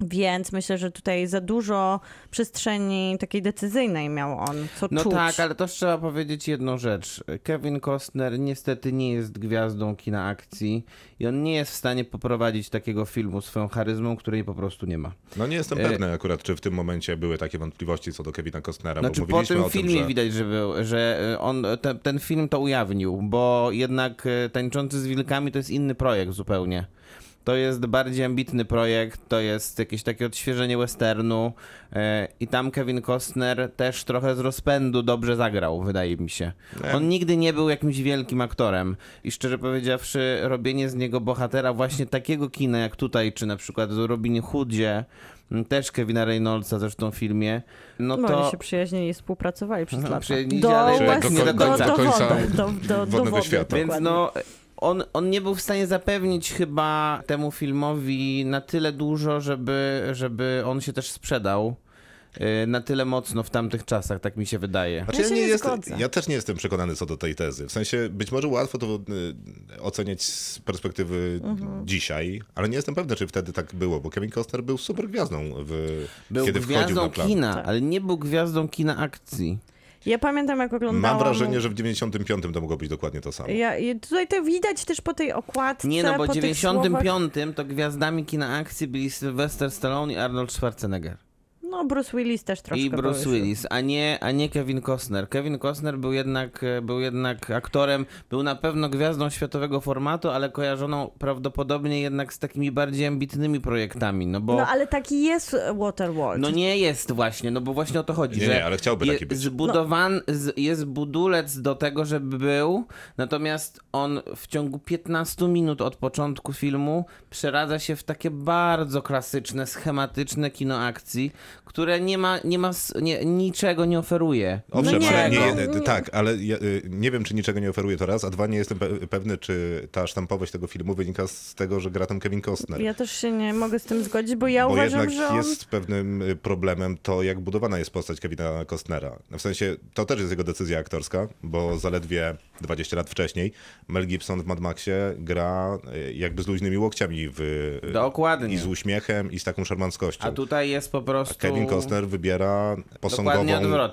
Więc myślę, że tutaj za dużo przestrzeni takiej decyzyjnej miał on, co czuć. No tak, ale też trzeba powiedzieć jedną rzecz. Kevin Costner niestety nie jest gwiazdą kina akcji i on nie jest w stanie poprowadzić takiego filmu swoją charyzmą, której po prostu nie ma. No nie jestem pewny akurat, czy w tym momencie były takie wątpliwości co do Kevina Costnera. Znaczy, bo po tym filmie tym, że... widać, że był, że on ten film to ujawnił, bo jednak Tańczący z wilkami to jest inny projekt zupełnie. To jest bardziej ambitny projekt, to jest jakieś takie odświeżenie westernu i tam Kevin Costner też trochę z rozpędu dobrze zagrał, wydaje mi się. On nigdy nie był jakimś wielkim aktorem i szczerze powiedziawszy, robienie z niego bohatera właśnie takiego kina jak tutaj, czy na przykład w Robinie Hoodzie, też Kevina Reynoldsa zresztą w filmie. No to... Oni się przyjaźnili i współpracowali przez lata. Do Wodnego Świata. Więc no... On nie był w stanie zapewnić chyba temu filmowi na tyle dużo, żeby on się też sprzedał na tyle mocno w tamtych czasach, tak mi się wydaje. Znaczy, ja też nie jestem przekonany co do tej tezy. W sensie, być może łatwo to oceniać z perspektywy dzisiaj, ale nie jestem pewny, czy wtedy tak było, bo Kevin Costner był super gwiazdą, kiedy wchodził na plan. Kina, ale nie był gwiazdą kina akcji. Ja pamiętam, jak oglądałam... Mam wrażenie, że w 95 to mogło być dokładnie to samo. Tutaj to widać też po tej okładce. Nie, no bo w 95 słowach... to gwiazdami kina akcji byli Sylvester Stallone i Arnold Schwarzenegger. No, Bruce Willis też troszkę. I Bruce Willis, a nie Kevin Costner. Kevin Costner był jednak aktorem, był na pewno gwiazdą światowego formatu, ale kojarzoną prawdopodobnie jednak z takimi bardziej ambitnymi projektami. No, bo... no ale taki jest Waterworld. No nie jest właśnie, no bo właśnie o to chodzi. Nie, ale chciałby taki być. Jest budulec do tego, żeby był, natomiast on w ciągu 15 minut od początku filmu przeradza się w takie bardzo klasyczne, schematyczne kino akcji, które niczego nie oferuje. Owszem, no ale ja, nie wiem, czy niczego nie oferuje to raz, a dwa, nie jestem pewny, czy ta sztampowość tego filmu wynika z tego, że gra tam Kevin Costner. Ja też się nie mogę z tym zgodzić, bo uważam, że on... jest pewnym problemem to, jak budowana jest postać Kevina Costnera. W sensie, to też jest jego decyzja aktorska, bo zaledwie 20 lat wcześniej Mel Gibson w Mad Maxie gra jakby z luźnymi łokciami dokładnie. I z uśmiechem i z taką szarmanckością. A tutaj jest po prostu... Kevin Costner wybiera posągową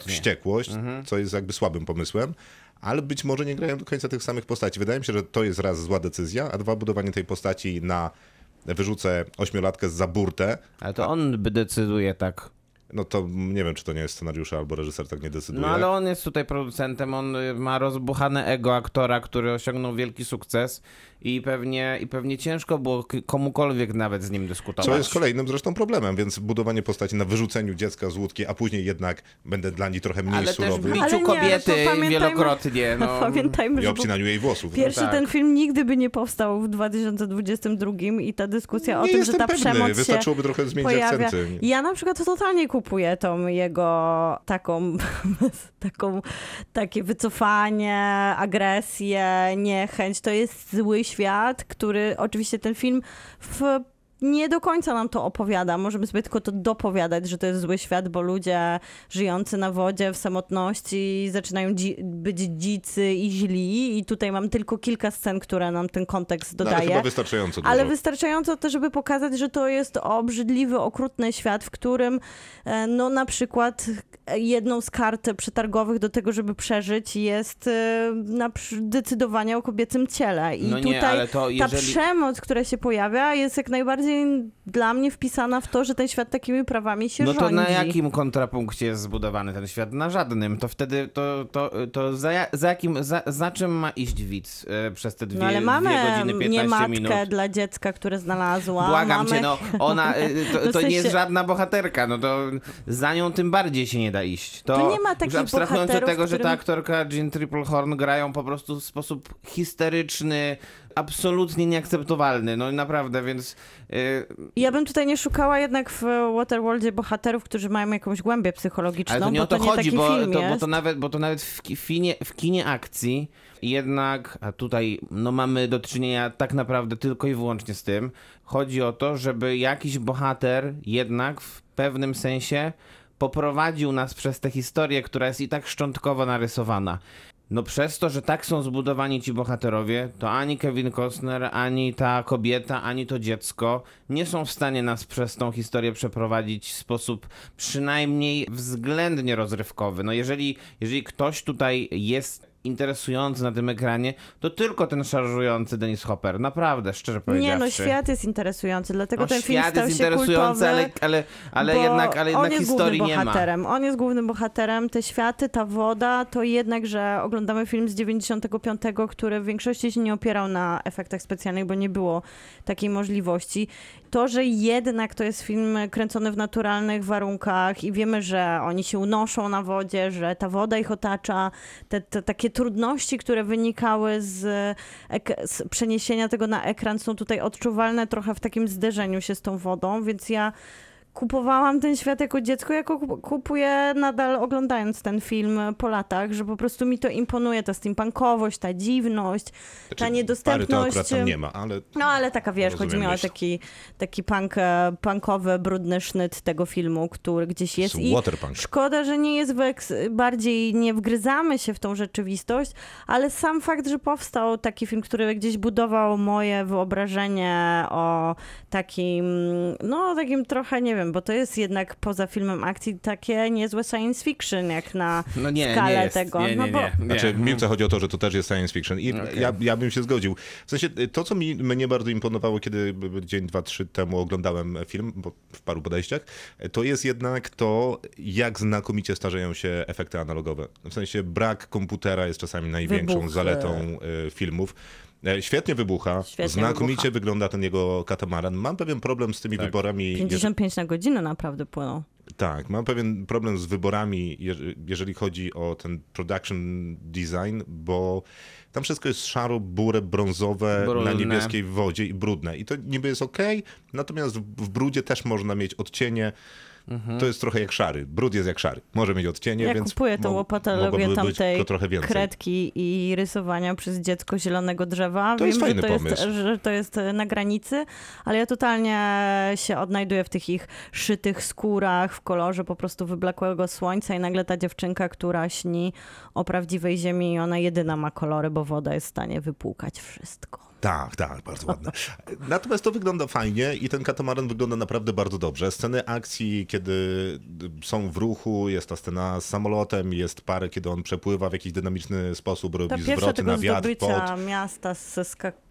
wściekłość, co jest jakby słabym pomysłem, ale być może nie grają do końca tych samych postaci. Wydaje mi się, że to jest raz zła decyzja, a dwa, budowanie tej postaci na wyrzucę ośmiolatkę za burtę. Ale to on decyduje tak. No to nie wiem, czy to nie jest scenariusza, albo reżyser tak nie decyduje. No ale on jest tutaj producentem, on ma rozbuchane ego aktora, który osiągnął wielki sukces i pewnie ciężko było komukolwiek nawet z nim dyskutować. Co jest kolejnym zresztą problemem, więc budowanie postaci na wyrzuceniu dziecka z łódki, a później jednak będę dla niej trochę mniej surowy. Ale też w biciu kobiety wielokrotnie. No. Pamiętajmy, i obcinaniu jej włosów. Pierwszy ten film nigdy by nie powstał w 2022 i ta dyskusja o tym, że ta przemoc się wystarczyłoby trochę zmienić akcenty. Ja na przykład totalnie kupuję tą jego takie wycofanie, agresję, niechęć. To jest zły świat, który oczywiście ten film nie do końca nam to opowiada. Możemy sobie tylko to dopowiadać, że to jest zły świat, bo ludzie żyjący na wodzie w samotności zaczynają być dzicy i źli i tutaj mam tylko kilka scen, które nam ten kontekst dodaje. No, ale chyba wystarczająco dużo. Ale wystarczająco też, żeby pokazać, że to jest obrzydliwy, okrutny świat, w którym no na przykład jedną z kart przetargowych do tego, żeby przeżyć jest decydowanie o kobiecym ciele. I no nie, tutaj ta przemoc, która się pojawia, jest jak najbardziej dla mnie wpisana w to, że ten świat takimi prawami się rządzi. No to na jakim kontrapunkcie jest zbudowany ten świat? Na żadnym. To wwtedy to za czym ma iść widz przez te dwie godziny 15 minut? No ale mamy niematkę dla dziecka, które znalazła. Błagam cię, no ona to nie jest żadna bohaterka, no to za nią tym bardziej się nie da iść. To nie ma takich abstrahując od tego, że ta aktorka Jean Triplehorn grają po prostu w sposób histeryczny, absolutnie nieakceptowalny, no naprawdę, więc... Ja bym tutaj nie szukała jednak w Waterworldzie bohaterów, którzy mają jakąś głębię psychologiczną, ale to nie bo o to nie chodzi, bo to nawet w kinie akcji jednak, a tutaj no mamy do czynienia tak naprawdę tylko i wyłącznie z tym, chodzi o to, żeby jakiś bohater jednak w pewnym sensie poprowadził nas przez tę historię, która jest i tak szczątkowo narysowana. No przez to, że tak są zbudowani ci bohaterowie, to ani Kevin Costner, ani ta kobieta, ani to dziecko nie są w stanie nas przez tą historię przeprowadzić w sposób przynajmniej względnie rozrywkowy. No jeżeli ktoś tutaj jest interesujący na tym ekranie, to tylko ten szarżujący Dennis Hopper. Naprawdę, szczerze powiedziawszy. Nie, no świat jest interesujący, dlatego no, ten film stał się kultowy, ale jednak historii nie ma. On jest głównym bohaterem. Te światy, ta woda, to jednak, że oglądamy film z 95, który w większości się nie opierał na efektach specjalnych, bo nie było takiej możliwości. To, że jednak to jest film kręcony w naturalnych warunkach i wiemy, że oni się unoszą na wodzie, że ta woda ich otacza, te takie trudności, które wynikały z przeniesienia tego na ekran, są tutaj odczuwalne trochę w takim zderzeniu się z tą wodą, więc ja kupowałam ten świat jako dziecko, jako kupuję nadal oglądając ten film po latach, że po prostu mi to imponuje, ta steampunkowość, ta dziwność, znaczy, ta niedostępność. Pary to akurat tam nie ma, ale... No ale taka, wiesz, chodzi mi o taki punkowy, brudny sznyt tego filmu, który gdzieś jest i szkoda, że nie jest bardziej, nie wgryzamy się w tą rzeczywistość, ale sam fakt, że powstał taki film, który gdzieś budował moje wyobrażenie o takim trochę, nie wiem, bo to jest jednak poza filmem akcji takie niezłe science fiction, jak na skalę tego. Znaczy, w Miłce chodzi o to, że to też jest science fiction i ja bym się zgodził. W sensie to, co mnie bardzo imponowało, kiedy dzień, dwa, trzy temu oglądałem film, bo w paru podejściach, to jest jednak to, jak znakomicie starzeją się efekty analogowe. W sensie brak komputera jest czasami największą zaletą filmów. Świetnie wybucha, znakomicie wygląda ten jego katamaran. Mam pewien problem z tymi wyborami... 55 na godzinę naprawdę płynął. Tak, mam pewien problem z wyborami, jeżeli chodzi o ten production design, bo tam wszystko jest szaro, burę, brązowe, brudne. Na niebieskiej wodzie i brudne. I to niby jest okej, natomiast w brudzie też można mieć odcienie. To jest trochę jak szary. Brud jest jak szary. Może mieć odcienie, więc... Ja kupuję tą łopatologię tamtej kredki i rysowania przez dziecko zielonego drzewa. To jest fajny pomysł. Wiem, że to jest na granicy, ale ja totalnie się odnajduję w tych ich szytych skórach, w kolorze po prostu wyblakłego słońca i nagle ta dziewczynka, która śni o prawdziwej ziemi i ona jedyna ma kolory, bo woda jest w stanie wypłukać wszystko. Tak, bardzo ładne. Natomiast to wygląda fajnie i ten katamaran wygląda naprawdę bardzo dobrze. Sceny akcji, kiedy są w ruchu, jest ta scena z samolotem, jest parę, kiedy on przepływa w jakiś dynamiczny sposób, robi zwroty na wiatr, pod. Ta miasta ze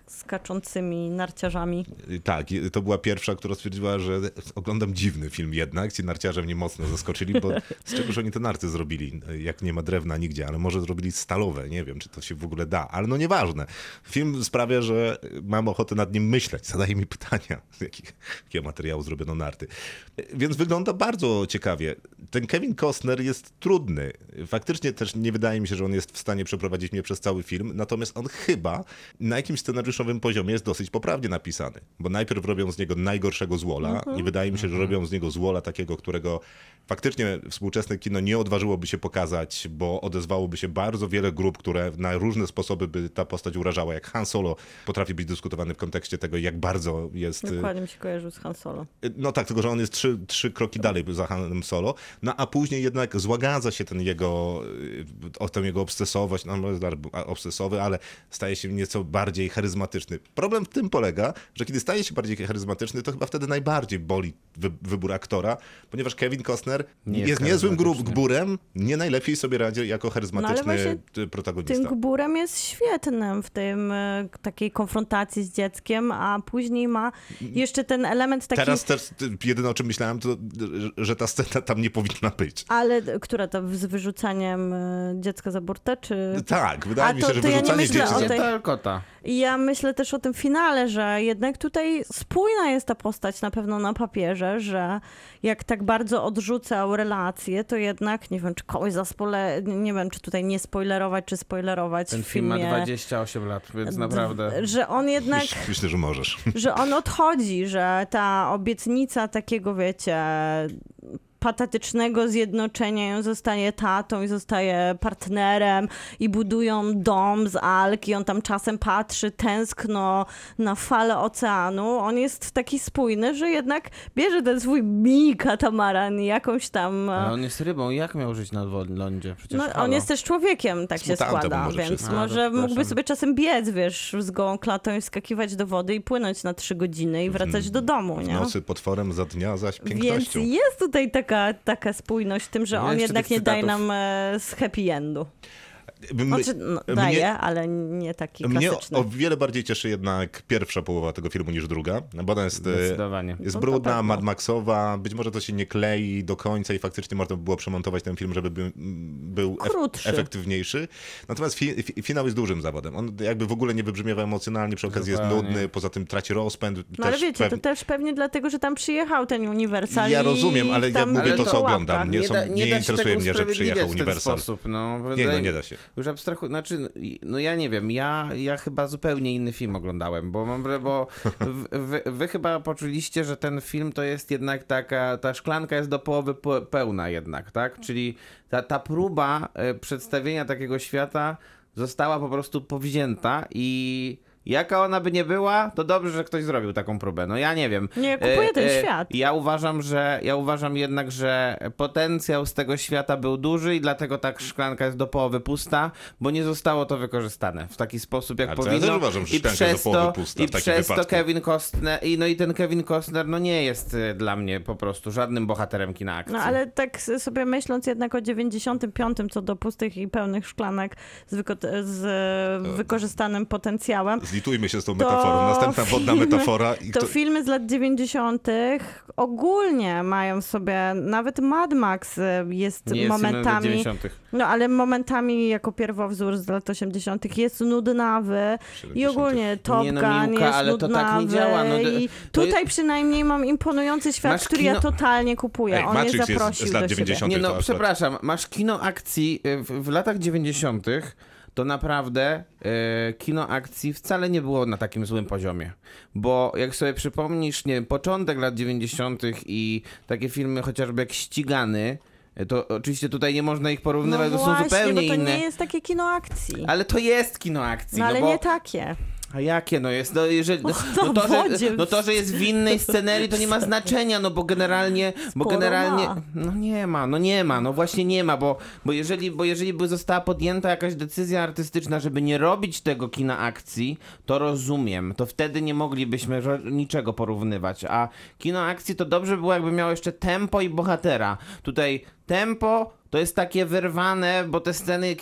skaczącymi narciarzami. Tak, to była pierwsza, która stwierdziła, że oglądam dziwny film jednak. Ci narciarze mnie mocno zaskoczyli, bo z czegoż oni te narty zrobili, jak nie ma drewna nigdzie, ale może zrobili stalowe, nie wiem, czy to się w ogóle da, ale nieważne. Film sprawia, że mam ochotę nad nim myśleć. Zadaje mi pytania, z jakiego materiału zrobiono narty. Więc wygląda bardzo ciekawie. Ten Kevin Costner jest trudny. Faktycznie też nie wydaje mi się, że on jest w stanie przeprowadzić mnie przez cały film, natomiast on chyba na jakimś scenariuszu poziomie jest dosyć poprawnie napisany, bo najpierw robią z niego najgorszego złola i wydaje mi się, że robią z niego złola takiego, którego faktycznie współczesne kino nie odważyłoby się pokazać, bo odezwałoby się bardzo wiele grup, które na różne sposoby by ta postać urażała, jak Han Solo potrafi być dyskutowany w kontekście tego, jak bardzo jest... Dokładnie mi się kojarzył z Han Solo. No tak, tylko że on jest trzy kroki dalej za Han Solo, no a później jednak złagadza się o tę jego obsesowość, no jest obsesowy, ale staje się nieco bardziej charyzmatyczny. Problem w tym polega, że kiedy staje się bardziej charyzmatyczny, to chyba wtedy najbardziej boli wybór aktora, ponieważ Kevin Costner jest niezłym gburem, nie najlepiej sobie radzi jako charyzmatyczny protagonista. Tym gburem jest świetnym w tym takiej konfrontacji z dzieckiem, a później ma jeszcze ten element taki... Teraz też jedyne o czym myślałem, to że ta scena tam nie powinna być. Ale która to z wyrzucaniem dziecka za burtę, czy... Tak, wydaje mi się, że wyrzucanie dzieci za burtę. Ja myślę też o tym finale, że jednak tutaj spójna jest ta postać na pewno na papierze, że jak tak bardzo odrzucał relacje, to jednak, nie wiem, czy kogoś nie wiem, czy tutaj nie spoilerować, czy spoilerować ten w filmie. Ten film ma 28 lat, więc naprawdę... Że on jednak... Myślę, że możesz. Że on odchodzi, że ta obietnica takiego, wiecie... patetycznego zjednoczenia i on zostaje tatą i zostaje partnerem i budują dom z alg i on tam czasem patrzy tęskno na falę oceanu. On jest taki spójny, że jednak bierze ten swój katamaran i jakąś tam... Ale on jest rybą. Jak miał żyć na lądzie? Przecież on jest też człowiekiem, tak się składa, więc może mógłby sobie czasem biec, wiesz, z gołą klatą i skakiwać do wody i płynąć na 3 godziny i wracać do domu. Nie? W nocy potworem, za dnia zaś pięknością. Więc jest tutaj taka spójność w tym, że on jednak nie daje nam z happy endu. Daje, ale nie taki klasyczny. Mnie o wiele bardziej cieszy jednak pierwsza połowa tego filmu niż druga, bo ona jest brudna, Mad Maxowa, być może to się nie klei do końca i faktycznie można by było przemontować ten film, żeby był efektywniejszy. Natomiast finał jest dużym zawodem. On jakby w ogóle nie wybrzmiewa emocjonalnie, przy okazji jest nudny, poza tym traci rozpęd. No ale wiecie, to też pewnie dlatego, że tam przyjechał ten Universal. Ja rozumiem, ale ja mówię to, co oglądam. Nie interesuje mnie, że przyjechał Universal. Nie da się. Już abstrahuję, znaczy, no ja nie wiem, ja chyba zupełnie inny film oglądałem, bo wy chyba poczuliście, że ten film to jest jednak ta szklanka jest do połowy pełna jednak, tak? Czyli ta próba przedstawienia takiego świata została po prostu powzięta i... Jaka ona by nie była, to dobrze, że ktoś zrobił taką próbę. No ja nie wiem. Nie, kupuję ten świat. Ja uważam jednak, że potencjał z tego świata był duży i dlatego ta szklanka jest do połowy pusta, bo nie zostało to wykorzystane w taki sposób, jak powinno. Ja też uważam, że szklanka jest do połowy pusta. I przez to Kevin Costner, ten Kevin Costner no nie jest dla mnie po prostu żadnym bohaterem kina akcji. No ale tak sobie myśląc jednak o 95 co do pustych i pełnych szklanek z wykorzystanym potencjałem. Litujmy się z tą metaforą. Następna wodna metafora. To filmy z lat 90. ogólnie mają w sobie, nawet Mad Max jest momentami. No ale momentami jako pierwowzór z lat 80. jest nudnawy 70. i ogóle Top Gun jest nudnawy. To tak nie i tutaj jest... przynajmniej mam imponujący świat, masz który ja totalnie kupuję. Ej, on Matrix mnie zaprosił jest z lat 90. do siebie. Przepraszam, masz kino akcji w latach 90. to naprawdę kino akcji wcale nie było na takim złym poziomie. Bo jak sobie przypomnisz, nie wiem, początek lat 90. i takie filmy chociażby jak Ścigany, to oczywiście tutaj nie można ich porównywać, to są zupełnie inne. No to nie jest takie kino akcji. Ale to jest kino akcji. No ale nie takie. A jakie no jest? To, że jest w innej scenerii, to nie ma znaczenia, no bo generalnie nie ma, bo jeżeli by została podjęta jakaś decyzja artystyczna, żeby nie robić tego kina akcji, to rozumiem, to wtedy nie moglibyśmy niczego porównywać, a kino akcji to dobrze było, jakby miało jeszcze tempo i bohatera. Tutaj tempo to jest takie wyrwane,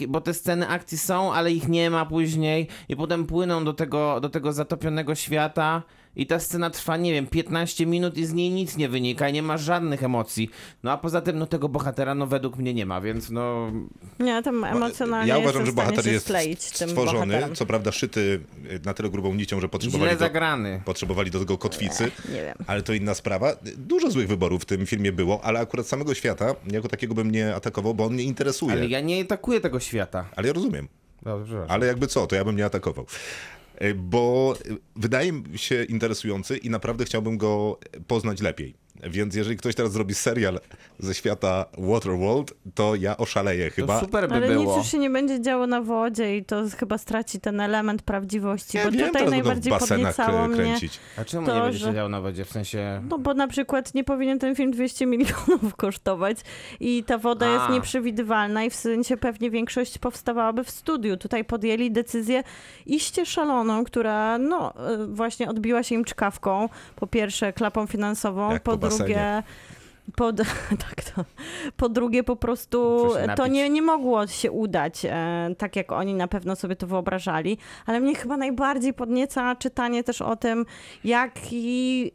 bo te sceny akcji są, ale ich nie ma później i potem płyną do tego zatopionego świata i ta scena trwa, nie wiem, 15 minut i z niej nic nie wynika i nie ma żadnych emocji. No a poza tym, tego bohatera, według mnie nie ma, więc no... Nie, tam emocjonalnie ja uważam, że bohater jest stworzony, co prawda szyty na tyle grubą nicią, że potrzebowali do tego kotwicy, nie wiem. Ale to inna sprawa. Dużo złych wyborów w tym filmie było, ale akurat samego świata jako takiego bym nie atakował, bo on mnie interesuje. Ale ja nie atakuję tego świata. Ale ja rozumiem. Dobrze. Ale jakby co, to ja bym nie atakował. Bo wydaje mi się interesujący i naprawdę chciałbym go poznać lepiej. Więc jeżeli ktoś teraz zrobi serial ze świata Waterworld, to ja oszaleję chyba. To super by było. Ale nic już się nie będzie działo na wodzie i to chyba straci ten element prawdziwości. Tutaj najbardziej podniecało mnie to, a czemu nie będzie się działo na wodzie? W sensie... No bo na przykład nie powinien ten film 200 milionów kosztować i ta woda jest nieprzewidywalna i w sensie pewnie większość powstawałaby w studiu. Tutaj podjęli decyzję iście szaloną, która właśnie odbiła się im czkawką. Po pierwsze klapą finansową, po drugie po prostu to nie mogło się udać, tak jak oni na pewno sobie to wyobrażali, ale mnie chyba najbardziej podnieca czytanie też o tym, jaki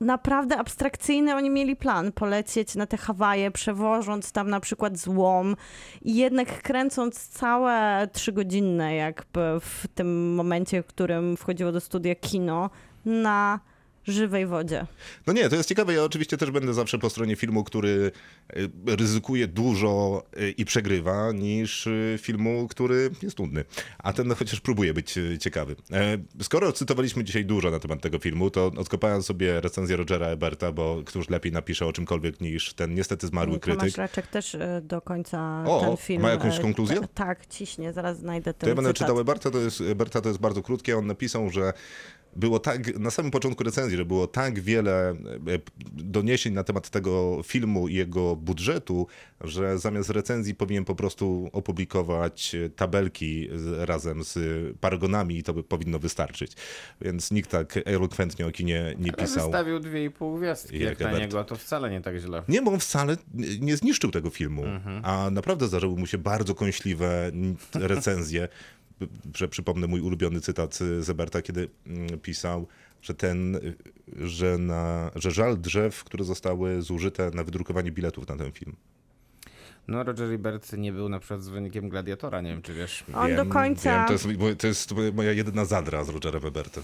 naprawdę abstrakcyjny oni mieli plan polecieć na te Hawaje, przewożąc tam na przykład złom i jednak kręcąc całe 3-godzinne, jak w tym momencie, w którym wchodziło do studia kino, na żywej wodzie. No nie, to jest ciekawe. Ja oczywiście też będę zawsze po stronie filmu, który ryzykuje dużo i przegrywa, niż filmu, który jest nudny. A ten no chociaż próbuje być ciekawy. Skoro cytowaliśmy dzisiaj dużo na temat tego filmu, to odkopałem sobie recenzję Rogera Eberta, bo któż lepiej napisze o czymkolwiek niż ten niestety zmarły krytyk. Tomasz Raczek też do końca ten film... ma jakąś konkluzję? Tak, ciśnie. Zaraz znajdę ten cytat. To ja będę czytał Eberta, to jest bardzo krótkie. On napisał, że było tak, na samym początku recenzji, że było tak wiele doniesień na temat tego filmu i jego budżetu, że zamiast recenzji powinien po prostu opublikować tabelki razem z paragonami i to powinno wystarczyć. Więc nikt tak elokwentnie o kinie nie pisał. Zostawił 2,5 gwiazdki jak na niego, a to wcale nie tak źle. Nie, bo on wcale nie zniszczył tego filmu, a naprawdę zdarzyły mu się bardzo kąśliwe recenzje. Że przypomnę mój ulubiony cytat z Eberta, kiedy pisał, że żal drzew, które zostały zużyte na wydrukowanie biletów na ten film. No Roger Ebert nie był na przykład zwolennikiem Gladiatora, nie wiem czy wiesz. On do końca... Wiem, to jest moja jedyna zadra z Rogerem Ebertem.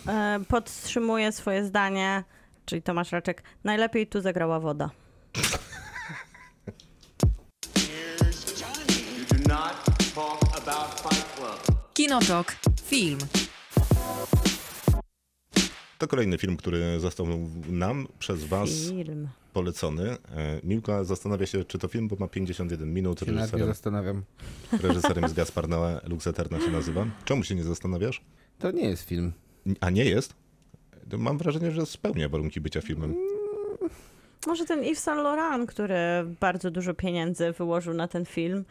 Podtrzymuje swoje zdanie, czyli Tomasz Raczek, najlepiej tu zagrała woda. Kinotok. Film. To kolejny film, który został nam przez was polecony. Miłka zastanawia się, czy to film, bo ma 51 minut. Reżyserem, zastanawiam. Reżyserem jest Gaspar Noé, Lux Aeterna się nazywa. Czemu się nie zastanawiasz? To nie jest film. A nie jest? Mam wrażenie, że spełnia warunki bycia filmem. Może ten Yves Saint Laurent, który bardzo dużo pieniędzy wyłożył na ten film,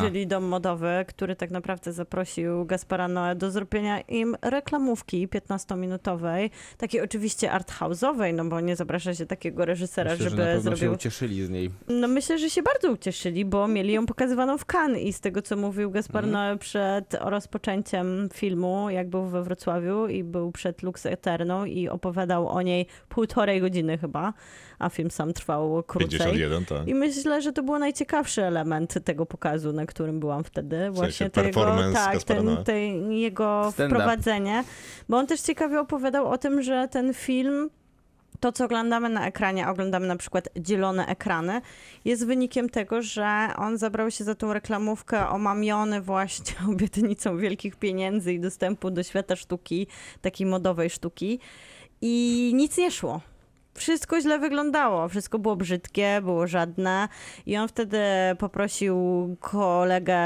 czyli dom modowy, który tak naprawdę zaprosił Gaspara Noé do zrobienia im reklamówki 15-minutowej, takiej oczywiście arthouse'owej, no bo nie zaprasza się takiego reżysera, myślę, żeby zrobił... Się ucieszyli z niej. No myślę, że się bardzo ucieszyli, bo mieli ją pokazywaną w Cannes i z tego, co mówił Gaspar Noé przed rozpoczęciem filmu, jak był we Wrocławiu i był przed Lux Aeterną i opowiadał o niej 1,5 godziny chyba, a film sam trwał krócej. 51, tak. I myślę, że to był najciekawszy element tego pokazu, na którym byłam wtedy. W sensie właśnie jego wprowadzenie. Bo on też ciekawie opowiadał o tym, że ten film, to co oglądamy na ekranie, oglądamy na przykład dzielone ekrany, jest wynikiem tego, że on zabrał się za tą reklamówkę omamiony właśnie obietnicą wielkich pieniędzy i dostępu do świata sztuki, takiej modowej sztuki. I nic nie szło. Wszystko źle wyglądało, wszystko było brzydkie, było żadne i on wtedy poprosił kolegę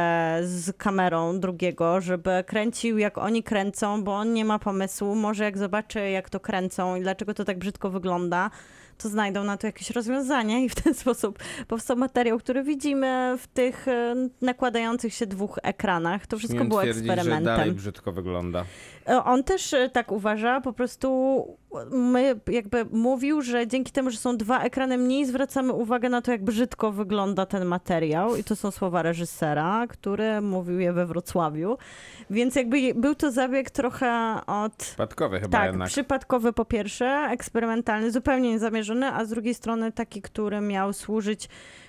z kamerą drugiego, żeby kręcił jak oni kręcą, bo on nie ma pomysłu, może jak zobaczy jak to kręcą i dlaczego to tak brzydko wygląda, to znajdą na to jakieś rozwiązanie i w ten sposób powstał materiał, który widzimy w tych nakładających się 2 ekranach. To wszystko było eksperymentem. Że dalej brzydko wygląda. On też tak uważa, po prostu jakby mówił, że dzięki temu, że są 2 ekrany mniej, zwracamy uwagę na to, jak brzydko wygląda ten materiał i to są słowa reżysera, który mówił je we Wrocławiu, więc jakby był to zabieg trochę przypadkowy chyba jednak. Przypadkowy po pierwsze, eksperymentalny, zupełnie niezamierzony, a z drugiej strony taki, który miał służyć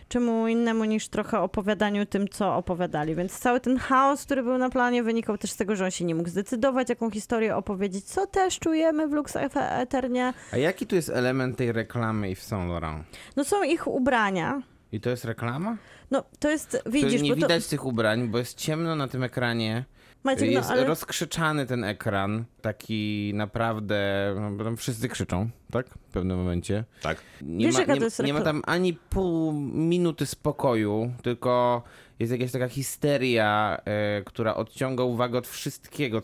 czemu innemu niż trochę opowiadaniu tym, co opowiadali. Więc cały ten chaos, który był na planie, wynikał też z tego, że on się nie mógł zdecydować, jaką historię opowiedzieć, co też czujemy w Lux Aeternie. A jaki tu jest element tej reklamy i w Saint Laurent? No są ich ubrania. I to jest reklama? No to jest, widzisz... To nie widać tych ubrań, bo jest ciemno na tym ekranie. Maciek, jest rozkrzyczany ten ekran, taki naprawdę, no, tam wszyscy krzyczą, tak? W pewnym momencie. Tak. Nie ma tam ani pół minuty spokoju, tylko jest jakaś taka histeria, która odciąga uwagę od wszystkiego,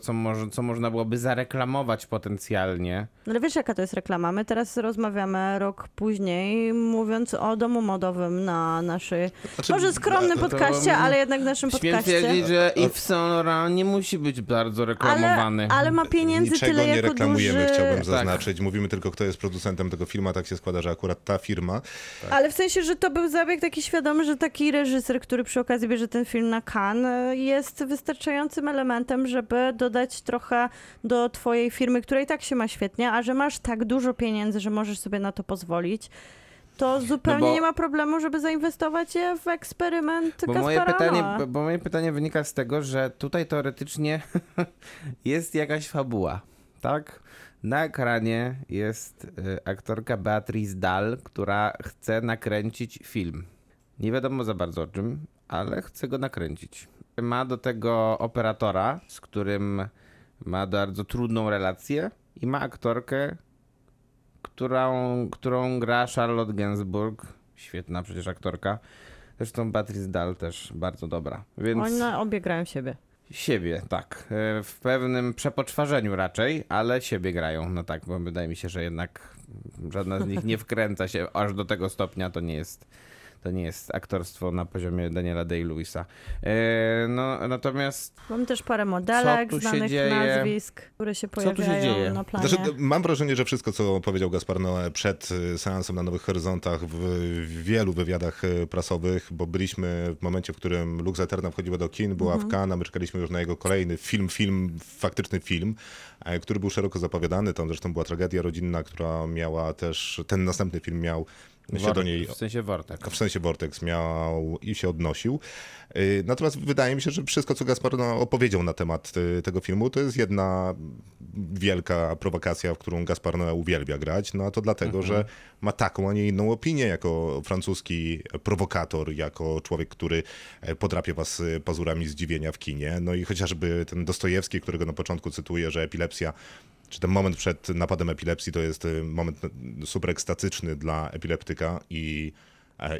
co można byłoby zareklamować potencjalnie. No ale wiesz, jaka to jest reklama? My teraz rozmawiamy rok później, mówiąc o domu modowym na naszej, może skromnym podcaście, ale jednak naszym podcaście. Śmiem twierdzić, że Yves Saint Laurent nie musi być bardzo reklamowany. Ale ma pieniędzy tyle, jako duży... Niczego nie reklamujemy, chciałbym zaznaczyć. Tak. Mówimy tylko, kto jest producentem tego filmu, a tak się składa, że akurat ta firma. Tak. Ale w sensie, że to był zabieg taki świadomy, że taki reżyser, który przy okazji bierze ten film na Cannes, jest wystarczającym elementem, żeby dodać trochę do twojej firmy, której tak się ma świetnie, a że masz tak dużo pieniędzy, że możesz sobie na to pozwolić, to zupełnie nie ma problemu, żeby zainwestować je w eksperyment Gaspara. Bo moje pytanie wynika z tego, że tutaj teoretycznie jest jakaś fabuła, tak? Na ekranie jest aktorka Beatrice Dahl, która chce nakręcić film. Nie wiadomo za bardzo o czym, ale chce go nakręcić. Ma do tego operatora, z którym ma bardzo trudną relację, i ma aktorkę, którą gra Charlotte Gainsbourg. Świetna przecież aktorka. Zresztą Beatrice Dahl też bardzo dobra. Więc... One obie grają siebie. Siebie, tak. W pewnym przepoczwarzeniu raczej, ale siebie grają. No tak, bo wydaje mi się, że jednak żadna z nich nie wkręca się aż do tego stopnia. To nie jest aktorstwo na poziomie Daniela Day-Lewisa. No, natomiast... Mam też parę modelek, znanych nazwisk, które się pojawiają na planie. Znaczy, mam wrażenie, że wszystko, co powiedział Gaspar Noé przed seansem na Nowych Horyzontach w wielu wywiadach prasowych, bo byliśmy w momencie, w którym Lux Aeterna wchodziła do kin, była w Cannes, my czekaliśmy już na jego kolejny film, faktyczny film, który był szeroko zapowiadany. Tam zresztą była tragedia rodzinna, która miała też... Ten następny film miał... Vortex miał i się odnosił. Natomiast wydaje mi się, że wszystko, co Gaspar opowiedział na temat tego filmu, to jest jedna wielka prowokacja, w którą Gaspar uwielbia grać. No a to dlatego, że ma taką, a nie inną opinię jako francuski prowokator, jako człowiek, który podrapie was pazurami zdziwienia w kinie. No i chociażby ten Dostojewski, którego na początku cytuję, że epilepsja, czy ten moment przed napadem epilepsji to jest moment superekstatyczny dla epileptyka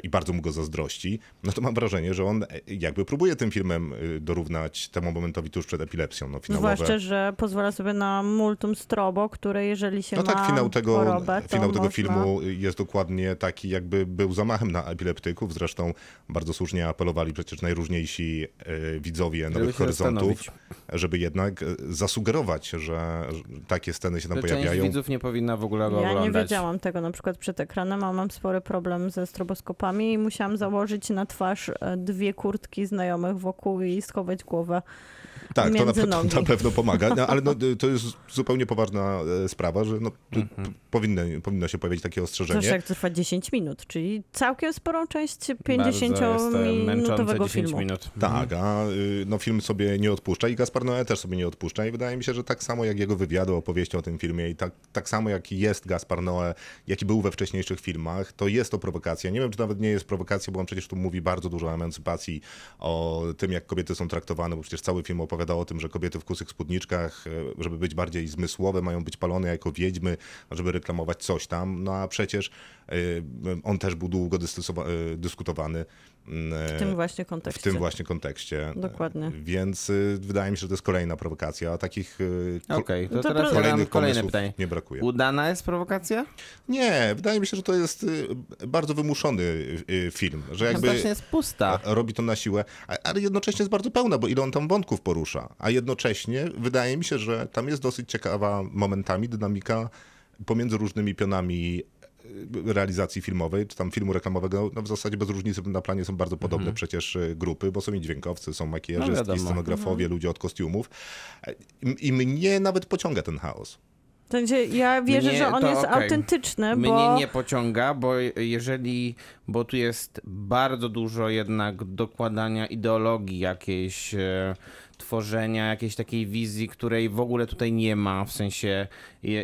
i bardzo mu go zazdrości, no to mam wrażenie, że on jakby próbuje tym filmem dorównać temu momentowi tuż przed epilepsją. No, finałowe... Zwłaszcza, że pozwala sobie na multum strobo, które jeżeli się ma chorobę, to finał tego filmu jest dokładnie taki, jakby był zamachem na epileptyków. Zresztą bardzo słusznie apelowali przecież najróżniejsi widzowie Nowych Horyzontów, żeby jednak zasugerować, że takie sceny się tam pojawiają. Część widzów nie powinna w ogóle go oglądać. Ja nie wiedziałam tego na przykład przed ekranem, a mam spory problem ze stroboskopią i musiałam założyć na twarz dwie kurtki znajomych wokół i schować głowę tak, między nogi. Tak, to na pewno pomaga, no, ale no, to jest zupełnie poważna sprawa, że no, powinno się pojawić takie ostrzeżenie. Zresztą jak trwa 10 minut, czyli całkiem sporą część 50-minutowego filmu. Minut. Tak, a no, film sobie nie odpuszcza i Gaspar Noé też sobie nie odpuszcza i wydaje mi się, że tak samo jak jego wywiadu, opowieści o tym filmie i tak samo jak jest Gaspar Noé, jaki był we wcześniejszych filmach, to jest to prowokacja. Nie wiem, czy nawet nie jest prowokacja, bo on przecież tu mówi bardzo dużo o emancypacji, o tym, jak kobiety są traktowane, bo przecież cały film opowiada o tym, że kobiety w kusych spódniczkach, żeby być bardziej zmysłowe, mają być palone jako wiedźmy, żeby reklamować coś tam. No a przecież on też był długo dyskutowany. W tym właśnie kontekście. Dokładnie. Więc wydaje mi się, że to jest kolejna prowokacja, a takich to teraz kolejnych pytanie. Nie brakuje. Udana jest prowokacja? Nie, wydaje mi się, że to jest bardzo wymuszony film, że jakby jest pusta. Robi to na siłę, ale jednocześnie jest bardzo pełna, bo ile on tam wątków porusza, a jednocześnie wydaje mi się, że tam jest dosyć ciekawa momentami dynamika pomiędzy różnymi pionami realizacji filmowej, czy tam filmu reklamowego, no w zasadzie bez różnicy na planie są bardzo podobne przecież grupy, bo są i dźwiękowcy, są makijażystki, scenografowie, ludzie od kostiumów. I mnie nawet pociąga ten chaos. Ja wierzę, że on jest autentyczny. Mnie nie pociąga, bo tu jest bardzo dużo jednak dokładania ideologii jakiejś, tworzenia jakiejś takiej wizji, której w ogóle tutaj nie ma, w sensie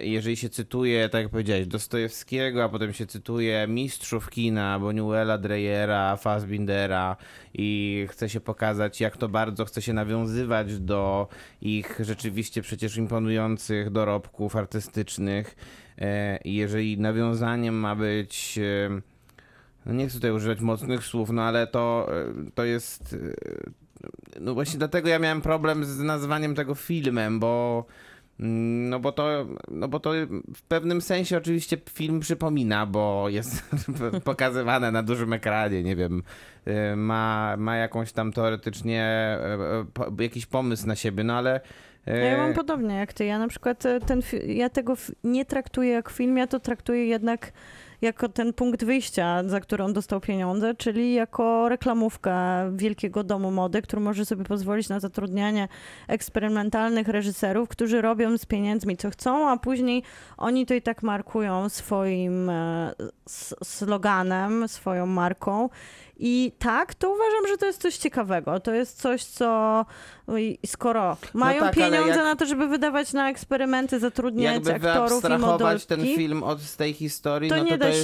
jeżeli się cytuje, tak jak powiedziałeś, Dostojewskiego, a potem się cytuje mistrzów kina, Buñuela, Dreyera, Fassbindera i chce się pokazać, jak to bardzo chce się nawiązywać do ich rzeczywiście przecież imponujących dorobków artystycznych. Jeżeli nawiązaniem ma być... nie chcę tutaj używać mocnych słów, no ale to jest... No właśnie dlatego ja miałem problem z nazwaniem tego filmem, bo to w pewnym sensie oczywiście film przypomina, bo jest pokazywane na dużym ekranie, nie wiem, ma jakąś tam teoretycznie jakiś pomysł na siebie, no ale... Ja mam podobnie jak ty, ja na przykład ja tego nie traktuję jak film, ja to traktuję jednak jako ten punkt wyjścia, za którą dostał pieniądze, czyli jako reklamówkę wielkiego domu mody, który może sobie pozwolić na zatrudnianie eksperymentalnych reżyserów, którzy robią z pieniędzmi co chcą, a później oni to i tak markują swoim sloganem, swoją marką I tak, to uważam, że to jest coś ciekawego. To jest coś, co skoro mają pieniądze na to, żeby wydawać na eksperymenty, zatrudniać aktorów i modelki, ten film od tej historii,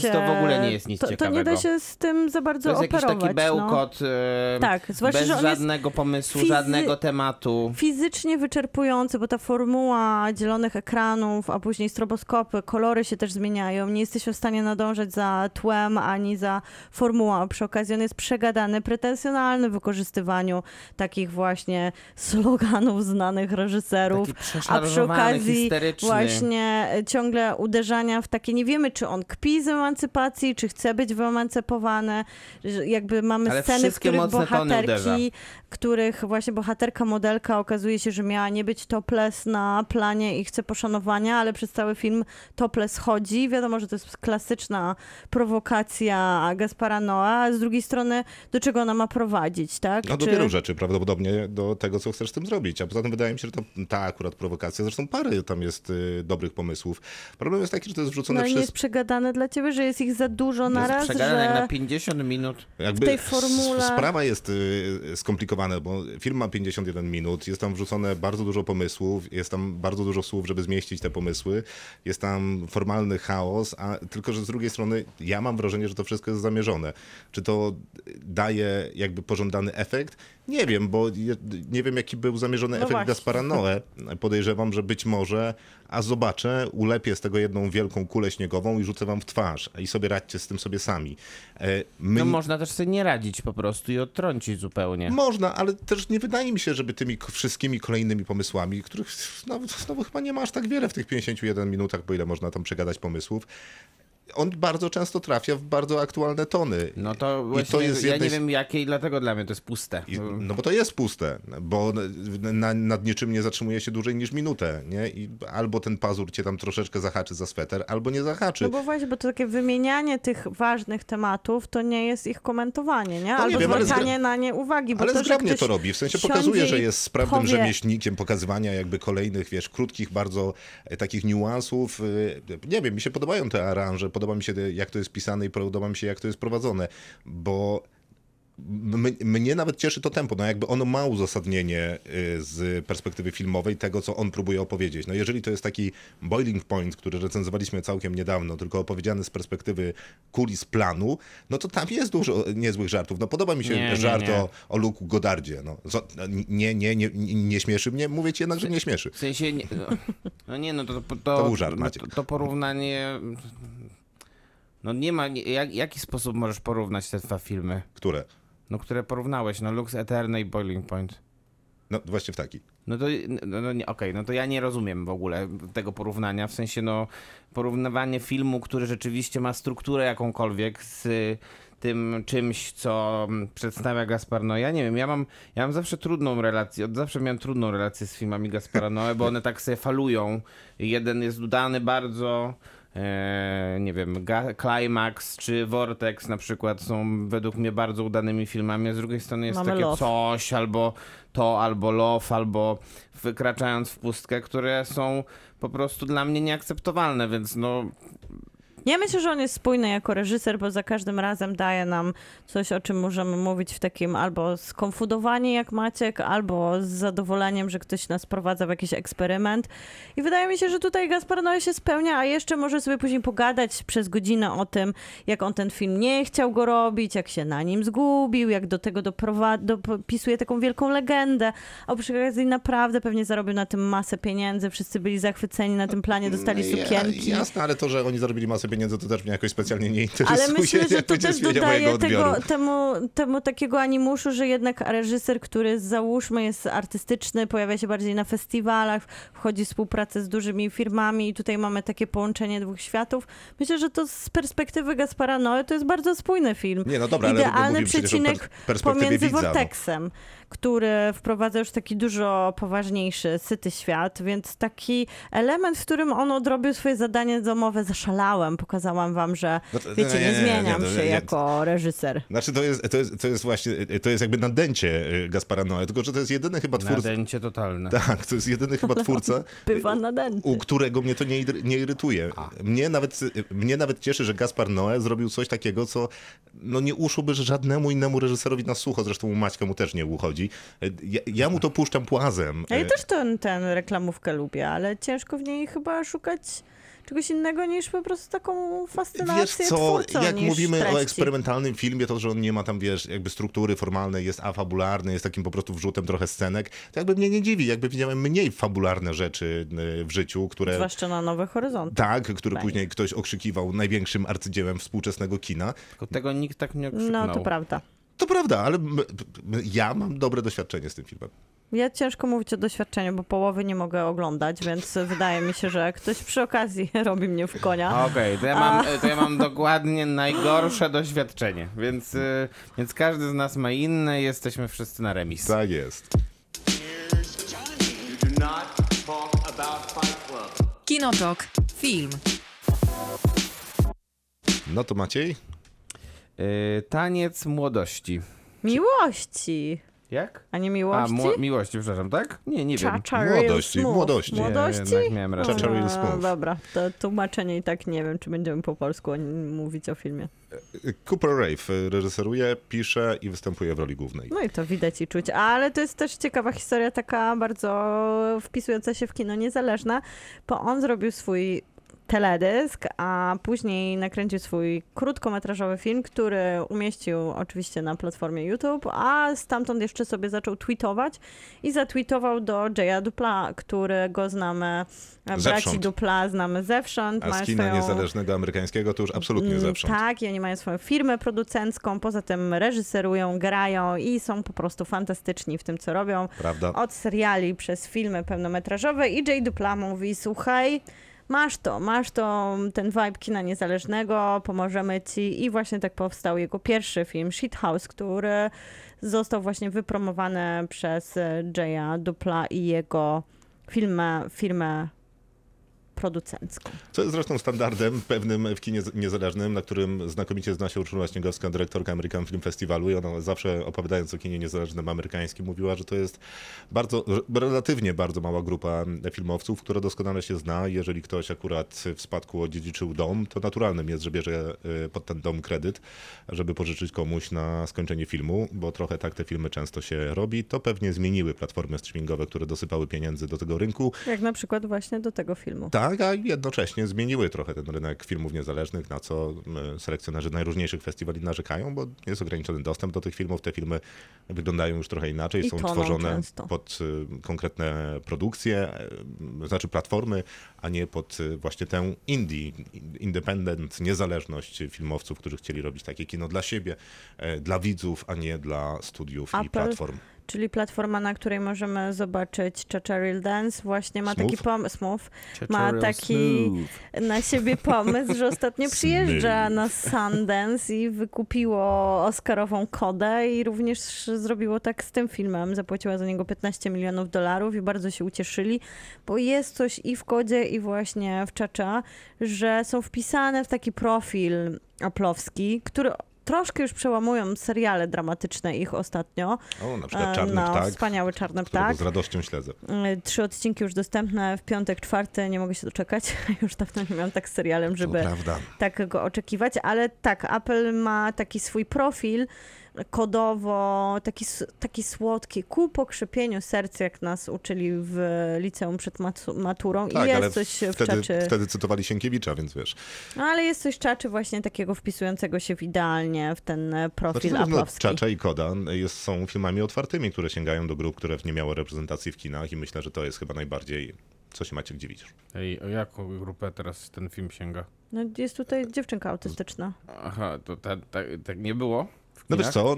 to w ogóle nie jest nic ciekawego. To nie da się z tym za bardzo operować. To jest jakiś taki bełkot, bez żadnego pomysłu, żadnego tematu. Fizycznie wyczerpujący, bo ta formuła dzielonych ekranów, a później stroboskopy, kolory się też zmieniają. Nie jesteśmy w stanie nadążać za tłem, ani za formułą. Przy okazji on jest przegadany, pretensjonalny w wykorzystywaniu takich właśnie sloganów znanych reżyserów, a przy okazji właśnie ciągle uderzania w takie, nie wiemy, czy on kpi z emancypacji, czy chce być wyemancypowany. Jakby mamy sceny, w których bohaterka, modelka okazuje się, że miała nie być topless na planie i chce poszanowania, ale przez cały film topless chodzi. Wiadomo, że to jest klasyczna prowokacja Gaspara Noé, a z drugiej strony do czego ona ma prowadzić, tak? No do wielu rzeczy, prawdopodobnie do tego, co chcesz z tym zrobić. A poza tym wydaje mi się, że ta akurat prowokacja, zresztą parę tam jest dobrych pomysłów. Problem jest taki, że to jest wrzucone przez... No i jest przegadane dla ciebie, że jest ich za dużo na raz, przegadane jak na 50 minut. Jakby w tej formule... Sprawa jest skomplikowana, bo film ma 51 minut, jest tam wrzucone bardzo dużo pomysłów, jest tam bardzo dużo słów, żeby zmieścić te pomysły, jest tam formalny chaos, a tylko, że z drugiej strony ja mam wrażenie, że to wszystko jest zamierzone. Czy to daje jakby pożądany efekt? Nie wiem, bo nie wiem, jaki był zamierzony efekt Gaspara Noé. Podejrzewam, że być może, a zobaczę, ulepię z tego jedną wielką kulę śniegową i rzucę wam w twarz. I sobie radźcie z tym sobie sami. No można też sobie nie radzić po prostu i odtrącić zupełnie. Można, ale też nie wydaje mi się, żeby tymi wszystkimi kolejnymi pomysłami, których znowu chyba nie masz tak wiele w tych 51 minutach, bo ile można tam przegadać pomysłów, on bardzo często trafia w bardzo aktualne tony. No to właśnie to jest ja nie wiem jakie i dlatego dla mnie to jest puste. No bo to jest puste, bo nad niczym nie zatrzymuje się dłużej niż minutę, nie? I albo ten pazur cię tam troszeczkę zahaczy za sweter, albo nie zahaczy. No bo właśnie, bo to takie wymienianie tych ważnych tematów, to nie jest ich komentowanie, nie? Albo zwracanie na nie uwagi. Bo ale to, zgrabnie to robi, w sensie pokazuje, że jest sprawnym rzemieślnikiem pokazywania jakby kolejnych, wiesz, krótkich bardzo takich niuansów. Nie wiem, mi się podobają te aranże, podoba mi się, jak to jest pisane i podoba mi się, jak to jest prowadzone, bo mnie nawet cieszy to tempo, no jakby ono ma uzasadnienie z perspektywy filmowej tego, co on próbuje opowiedzieć. No jeżeli to jest taki boiling point, który recenzowaliśmy całkiem niedawno, tylko opowiedziany z perspektywy kulis planu, no to tam jest dużo niezłych żartów. No podoba mi się żart o Luke'u Godardzie. No, nie śmieszy mnie? Mówię ci jednak, że nie śmieszy. W sensie, to był żart, Maciek. To porównanie... No nie ma, jaki sposób możesz porównać te dwa filmy? Które? No które porównałeś, no Lux Aeterna i Boiling Point. No właśnie w taki. No to ja nie rozumiem w ogóle tego porównania, w sensie no porównywanie filmu, który rzeczywiście ma strukturę jakąkolwiek z tym czymś, co przedstawia Gaspar Noé. Ja nie wiem, ja mam zawsze trudną relację, od zawsze miałem trudną relację z filmami Gaspara Noé, bo one tak sobie falują. Jeden jest udany bardzo... nie wiem, Climax czy Vortex na przykład są według mnie bardzo udanymi filmami, a z drugiej strony jest takie coś, albo Love, albo Wykraczając w pustkę, które są po prostu dla mnie nieakceptowalne, więc no... Ja myślę, że on jest spójny jako reżyser, bo za każdym razem daje nam coś, o czym możemy mówić w takim albo skonfudowaniu jak Maciek, albo z zadowoleniem, że ktoś nas prowadza w jakiś eksperyment. I wydaje mi się, że tutaj Gaspar Noé się spełnia, a jeszcze może sobie później pogadać przez godzinę o tym, jak on ten film nie chciał go robić, jak się na nim zgubił, jak do tego dopisuje taką wielką legendę. A przy okazji naprawdę pewnie zarobił na tym masę pieniędzy, wszyscy byli zachwyceni na tym planie, dostali sukienki. Jasne, ale to, że oni zarobili masę pieniędzy, to też mnie jakoś specjalnie nie interesuje. Ale myślę, że to też dodaje temu takiego animuszu, że jednak reżyser, który załóżmy jest artystyczny, pojawia się bardziej na festiwalach, wchodzi w współpracę z dużymi firmami i tutaj mamy takie połączenie dwóch światów. Myślę, że to z perspektywy Gaspara Noé to jest bardzo spójny film. Nie, no dobra, idealny przecinek pomiędzy Vortexem, który wprowadza już taki dużo poważniejszy, syty świat, więc taki element, w którym on odrobił swoje zadanie domowe, zaszalałem, pokazałam wam, że wiecie, nie zmieniam się jako reżyser. Znaczy to jest właśnie, to jest jakby nadęcie Gaspara Noé, tylko że to jest jedyny chyba twórca... Nadęcie totalne. Tak, to jest jedyny chyba twórca, bywa nadęty, u którego mnie to nie irytuje. Mnie nawet cieszy, że Gaspar Noé zrobił coś takiego, co no nie uszłoby żadnemu innemu reżyserowi na sucho, zresztą u Maćka mu też nie uchodzi. Ja mu to puszczam płazem. Ja też tę reklamówkę lubię, ale ciężko w niej chyba szukać czegoś innego niż po prostu taką fascynację twórcą. Wiesz co, jak mówimy treści o eksperymentalnym filmie, to że on nie ma tam, wiesz, jakby struktury formalnej, jest afabularny, jest takim po prostu wrzutem trochę scenek, to jakby mnie nie dziwi, jakby widziałem mniej fabularne rzeczy w życiu, które... Zwłaszcza na Nowych Horyzontach. Tak, który później ktoś okrzykiwał największym arcydziełem współczesnego kina. Tylko tego nikt tak nie okrzyknął. No to prawda. To prawda, ale ja mam dobre doświadczenie z tym filmem. Ja ciężko mówić o doświadczeniu, bo połowy nie mogę oglądać, więc wydaje mi się, że ktoś przy okazji robi mnie w konia. Okej, to ja mam dokładnie najgorsze doświadczenie, więc każdy z nas ma inne, jesteśmy wszyscy na remis. Tak jest. Kinotok, film. No to Maciej? Taniec młodości. Miłości. Jak? A nie miłości? Miłości, przepraszam, tak? Nie wiem. Młodości. Nie miałem raczej. Dobra, to tłumaczenie i tak nie wiem, czy będziemy po polsku mówić o filmie. Cooper Rave reżyseruje, pisze i występuje w roli głównej. No i to widać i czuć, ale to jest też ciekawa historia, taka bardzo wpisująca się w kino niezależne, bo on zrobił swój teledysk, a później nakręcił swój krótkometrażowy film, który umieścił oczywiście na platformie YouTube, a stamtąd jeszcze sobie zaczął tweetować i zatweetował do Jaya Dupla, którego znamy, braci Dupla znamy zewsząd. A z kina niezależnego amerykańskiego to już absolutnie zewsząd. Tak, i oni mają swoją firmę producencką, poza tym reżyserują, grają i są po prostu fantastyczni w tym, co robią. Prawda. Od seriali przez filmy pełnometrażowe i Jay Dupla mówi: słuchaj, masz to, ten vibe kina niezależnego, pomożemy ci. I właśnie tak powstał jego pierwszy film, Shithouse, który został właśnie wypromowany przez Jaya Dupla i jego firmę producencką. Co jest zresztą standardem pewnym w kinie niezależnym, na którym znakomicie zna się Urszula Śniegowska, dyrektorka American Film Festivalu, i ona zawsze, opowiadając o kinie niezależnym amerykańskim, mówiła, że to jest relatywnie bardzo mała grupa filmowców, która doskonale się zna. Jeżeli ktoś akurat w spadku odziedziczył dom, to naturalnym jest, że bierze pod ten dom kredyt, żeby pożyczyć komuś na skończenie filmu, bo trochę tak te filmy często się robi. To pewnie zmieniły platformy streamingowe, które dosypały pieniędzy do tego rynku. Jak na przykład właśnie do tego filmu. Tak, a jednocześnie zmieniły trochę ten rynek filmów niezależnych, na co selekcjonerzy najróżniejszych festiwali narzekają, bo jest ograniczony dostęp do tych filmów. Te filmy wyglądają już trochę inaczej, są tworzone często pod konkretne produkcje, znaczy platformy, a nie pod właśnie tę indie, independent, niezależność filmowców, którzy chcieli robić takie kino dla siebie, dla widzów, a nie dla studiów i platform. Czyli platforma, na której możemy zobaczyć Cha-Cha Real Dance, właśnie ma taki pomysł. Ma taki na siebie pomysł, że ostatnio przyjeżdża na Sundance i wykupiło Oscarową kodę i również zrobiło tak z tym filmem. Zapłaciła za niego $15 milionów i bardzo się ucieszyli, bo jest coś i w kodzie, i właśnie w Cha-Cha, że są wpisane w taki profil aplowski, który... Troszkę już przełamują seriale dramatyczne ich ostatnio. O, na przykład Czarny Ptak. Wspaniały Czarny Ptak. Z radością śledzę. 3 odcinki już dostępne w piątek, czwarty. Nie mogę się doczekać. Już dawno nie miałam tak z serialem, żeby tak go oczekiwać. Ale tak, Apple ma taki swój profil kodowo, taki słodki ku pokrzepieniu serc, jak nas uczyli w liceum przed maturą. Tak, i jest coś w Czaczy. Wtedy cytowali Sienkiewicza, więc wiesz. No, ale jest coś Czaczy właśnie takiego wpisującego się w idealnie w ten profil aplowski. Czacza i Koda są filmami otwartymi, które sięgają do grup, które nie miały reprezentacji w kinach, i myślę, że to jest chyba najbardziej, co się Maciek dziwisz. Ej, o jaką grupę teraz ten film sięga? No, jest tutaj dziewczynka autystyczna. Aha, to tak nie było? No wiesz co,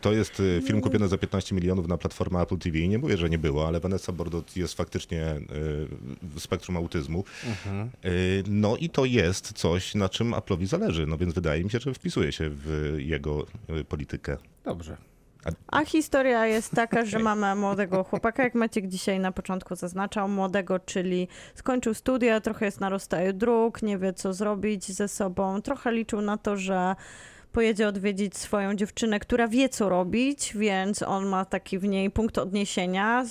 to jest film kupiony za $15 milionów na platformę Apple TV. Nie mówię, że nie było, ale Vanessa Bordot jest faktycznie w spektrum autyzmu. No i to jest coś, na czym Apple'owi zależy, no więc wydaje mi się, że wpisuje się w jego politykę. Dobrze. A historia jest taka, że mamy młodego chłopaka, jak Maciek dzisiaj na początku zaznaczał, młodego, czyli skończył studia, trochę jest na rozstaju dróg, nie wie co zrobić ze sobą, trochę liczył na to, że pojedzie odwiedzić swoją dziewczynę, która wie co robić, więc on ma taki w niej punkt odniesienia.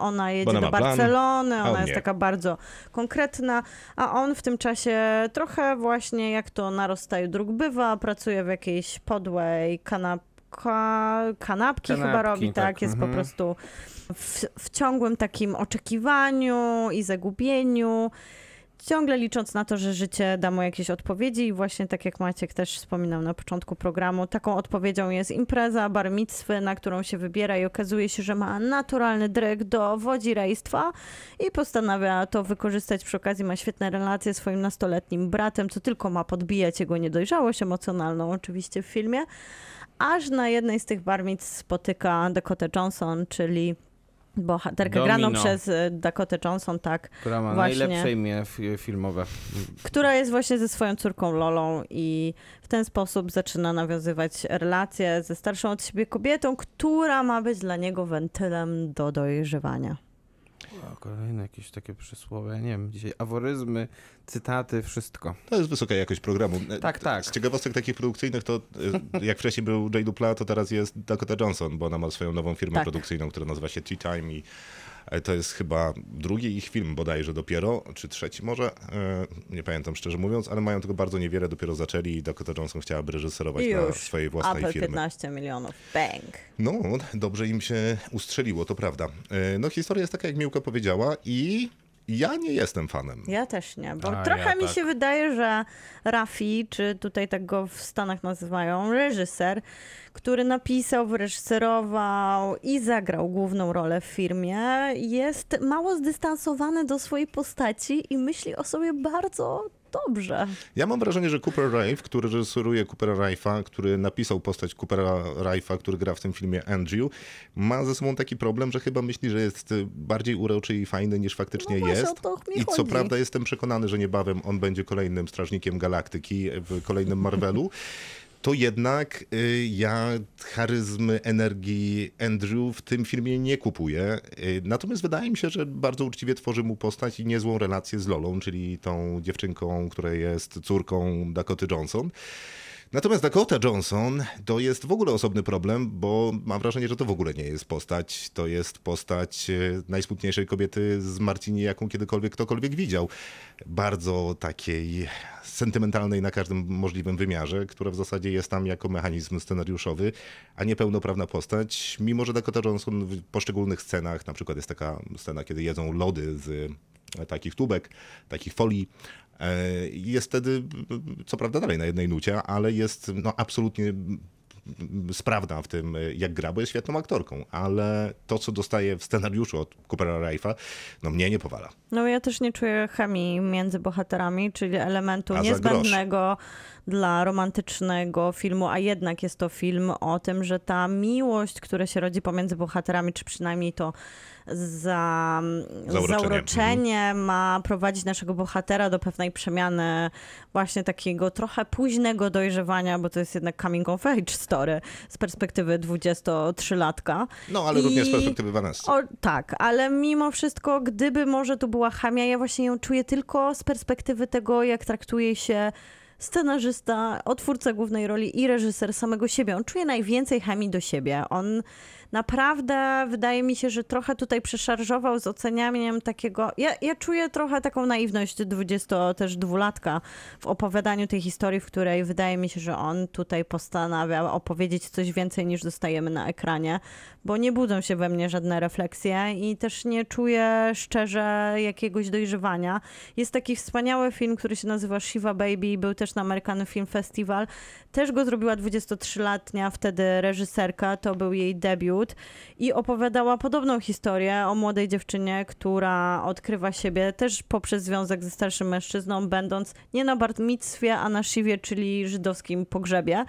Ona jedzie do Barcelony, ona jest taka bardzo konkretna, a on w tym czasie trochę właśnie, jak to na rozstaju dróg bywa, pracuje w jakiejś podłej kanapki chyba robi, tak. Jest po prostu w ciągłym takim oczekiwaniu i zagubieniu. Ciągle licząc na to, że życie da mu jakieś odpowiedzi i właśnie tak jak Maciek też wspominał na początku programu, taką odpowiedzią jest impreza bar micwy, na którą się wybiera i okazuje się, że ma naturalny dryg do wodzirejstwa i postanawia to wykorzystać. Przy okazji ma świetne relacje z swoim nastoletnim bratem, co tylko ma podbijać jego niedojrzałość emocjonalną oczywiście w filmie. Aż na jednej z tych bar mic spotyka Dakotę Johnson, czyli bohaterkę graną przez Dakotę Johnson, tak. Która ma najlepsze imię filmowe. Która jest właśnie ze swoją córką Lolą i w ten sposób zaczyna nawiązywać relacje ze starszą od siebie kobietą, która ma być dla niego wentylem do dojrzewania. O, kolejne jakieś takie przysłowie, nie wiem, dzisiaj aforyzmy, cytaty, wszystko. To jest wysoka jakość programu. Tak, tak. Z ciekawostek takich produkcyjnych to, jak wcześniej był Jay Dupla, to teraz jest Dakota Johnson, bo ona ma swoją nową firmę produkcyjną, która nazywa się Tea Time i to jest chyba drugi ich film bodajże dopiero, czy trzeci może, nie pamiętam szczerze mówiąc, ale mają tego bardzo niewiele, dopiero zaczęli i Dakota Johnson chciałaby reżyserować na swojej własnej firmie. 15 milionów, bang! No, dobrze im się ustrzeliło, to prawda. No historia jest taka, jak Miłka powiedziała i... Ja nie jestem fanem. Ja też nie, bo trochę mi się wydaje, że Rafi, czy tutaj tak go w Stanach nazywają, reżyser, który napisał, wyreżyserował i zagrał główną rolę w filmie, jest mało zdystansowany do swojej postaci i myśli o sobie bardzo dobrze. Ja mam wrażenie, że Cooper Rafe, który reżyseruje Coopera Rafe'a, który napisał postać Coopera Rafe'a, który gra w tym filmie Andrew, ma ze sobą taki problem, że chyba myśli, że jest bardziej uroczy i fajny niż faktycznie jest. I co prawda jestem przekonany, że niebawem on będzie kolejnym strażnikiem galaktyki w kolejnym Marvelu. To jednak ja charyzmy, energii Andrew w tym filmie nie kupuję. Natomiast wydaje mi się, że bardzo uczciwie tworzy mu postać i niezłą relację z Lolą, czyli tą dziewczynką, która jest córką Dakoty Johnson. Natomiast Dakota Johnson to jest w ogóle osobny problem, bo mam wrażenie, że to w ogóle nie jest postać. To jest postać najsmutniejszej kobiety z Marcinie, jaką kiedykolwiek ktokolwiek widział. Bardzo takiej sentymentalnej na każdym możliwym wymiarze, która w zasadzie jest tam jako mechanizm scenariuszowy, a nie pełnoprawna postać. Mimo, że Dakota Johnson w poszczególnych scenach, na przykład jest taka scena, kiedy jedzą lody z takich tubek, takich folii, jest wtedy, co prawda dalej na jednej nucie, ale jest absolutnie sprawna w tym, jak gra, bo jest świetną aktorką, ale to, co dostaje w scenariuszu od Coopera Rafe'a, mnie nie powala. No ja też nie czuję chemii między bohaterami, czyli elementu niezbędnego dla romantycznego filmu, a jednak jest to film o tym, że ta miłość, która się rodzi pomiędzy bohaterami, czy przynajmniej to zauroczenie ma prowadzić naszego bohatera do pewnej przemiany właśnie takiego trochę późnego dojrzewania, bo to jest jednak coming of age story z perspektywy 23-latka. No, ale również z perspektywy Vanessa. Tak, ale mimo wszystko, gdyby może tu była chemia, ja właśnie ją czuję tylko z perspektywy tego, jak traktuje się scenarzysta, odtwórca głównej roli i reżyser samego siebie. On czuje najwięcej chemii do siebie. On naprawdę, wydaje mi się, że trochę tutaj przeszarżował z ocenianiem takiego... Ja czuję trochę taką naiwność 22-latka w opowiadaniu tej historii, w której wydaje mi się, że on tutaj postanawia opowiedzieć coś więcej niż dostajemy na ekranie, bo nie budzą się we mnie żadne refleksje i też nie czuję szczerze jakiegoś dojrzewania. Jest taki wspaniały film, który się nazywa Shiva Baby, był też na American Film Festival. Też go zrobiła 23-letnia wtedy reżyserka, to był jej debiut. I opowiadała podobną historię o młodej dziewczynie, która odkrywa siebie też poprzez związek ze starszym mężczyzną, będąc nie na bar micwie, a na shiwie, czyli żydowskim pogrzebie.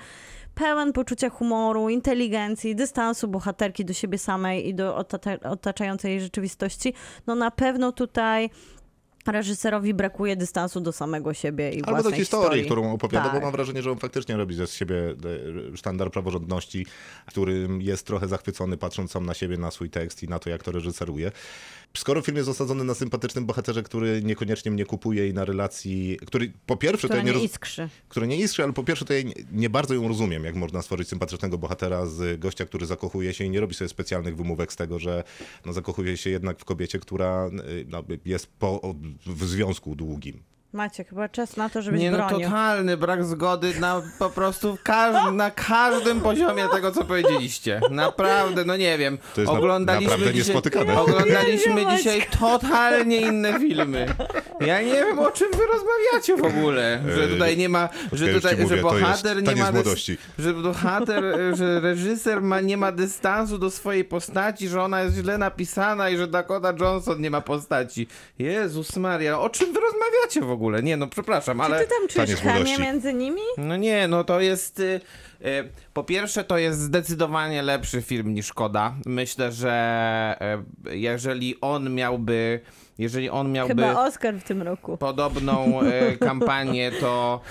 Pełen poczucia humoru, inteligencji, dystansu bohaterki do siebie samej i do otaczającej jej rzeczywistości. No na pewno tutaj reżyserowi brakuje dystansu do samego siebie i własnej historii, którą opowiada, tak. Bo mam wrażenie, że on faktycznie robi ze siebie sztandar praworządności, którym jest trochę zachwycony, patrząc sam na siebie, na swój tekst i na to, jak to reżyseruje. Skoro film jest osadzony na sympatycznym bohaterze, który niekoniecznie mnie kupuje i na relacji, który po pierwsze... Która nie iskrzy, ale po pierwsze to ja nie bardzo ją rozumiem, jak można stworzyć sympatycznego bohatera z gościa, który zakochuje się i nie robi sobie specjalnych wymówek z tego, że no, zakochuje się jednak w kobiecie, która no, jest w związku długim. Maciek, chyba czas na to, żebyś bronił. Totalny brak zgody na po prostu na każdym poziomie tego, co powiedzieliście. Naprawdę, no nie wiem. To jest naprawdę niespotykane. Oglądaliśmy dzisiaj totalnie inne filmy. Ja nie wiem, o czym wy rozmawiacie w ogóle. Że tutaj nie ma, że reżyser nie ma dystansu do swojej postaci, że ona jest źle napisana i że Dakota Johnson nie ma postaci. Jezus Maria, o czym wy rozmawiacie w ogóle? Nie, no przepraszam, ale... Czy ty tam czujesz chemię między nimi? No nie, no to jest... po pierwsze, to jest zdecydowanie lepszy film niż Koda. Myślę, że jeżeli on miałby... Chyba Oscar w tym roku. Podobną kampanię, to...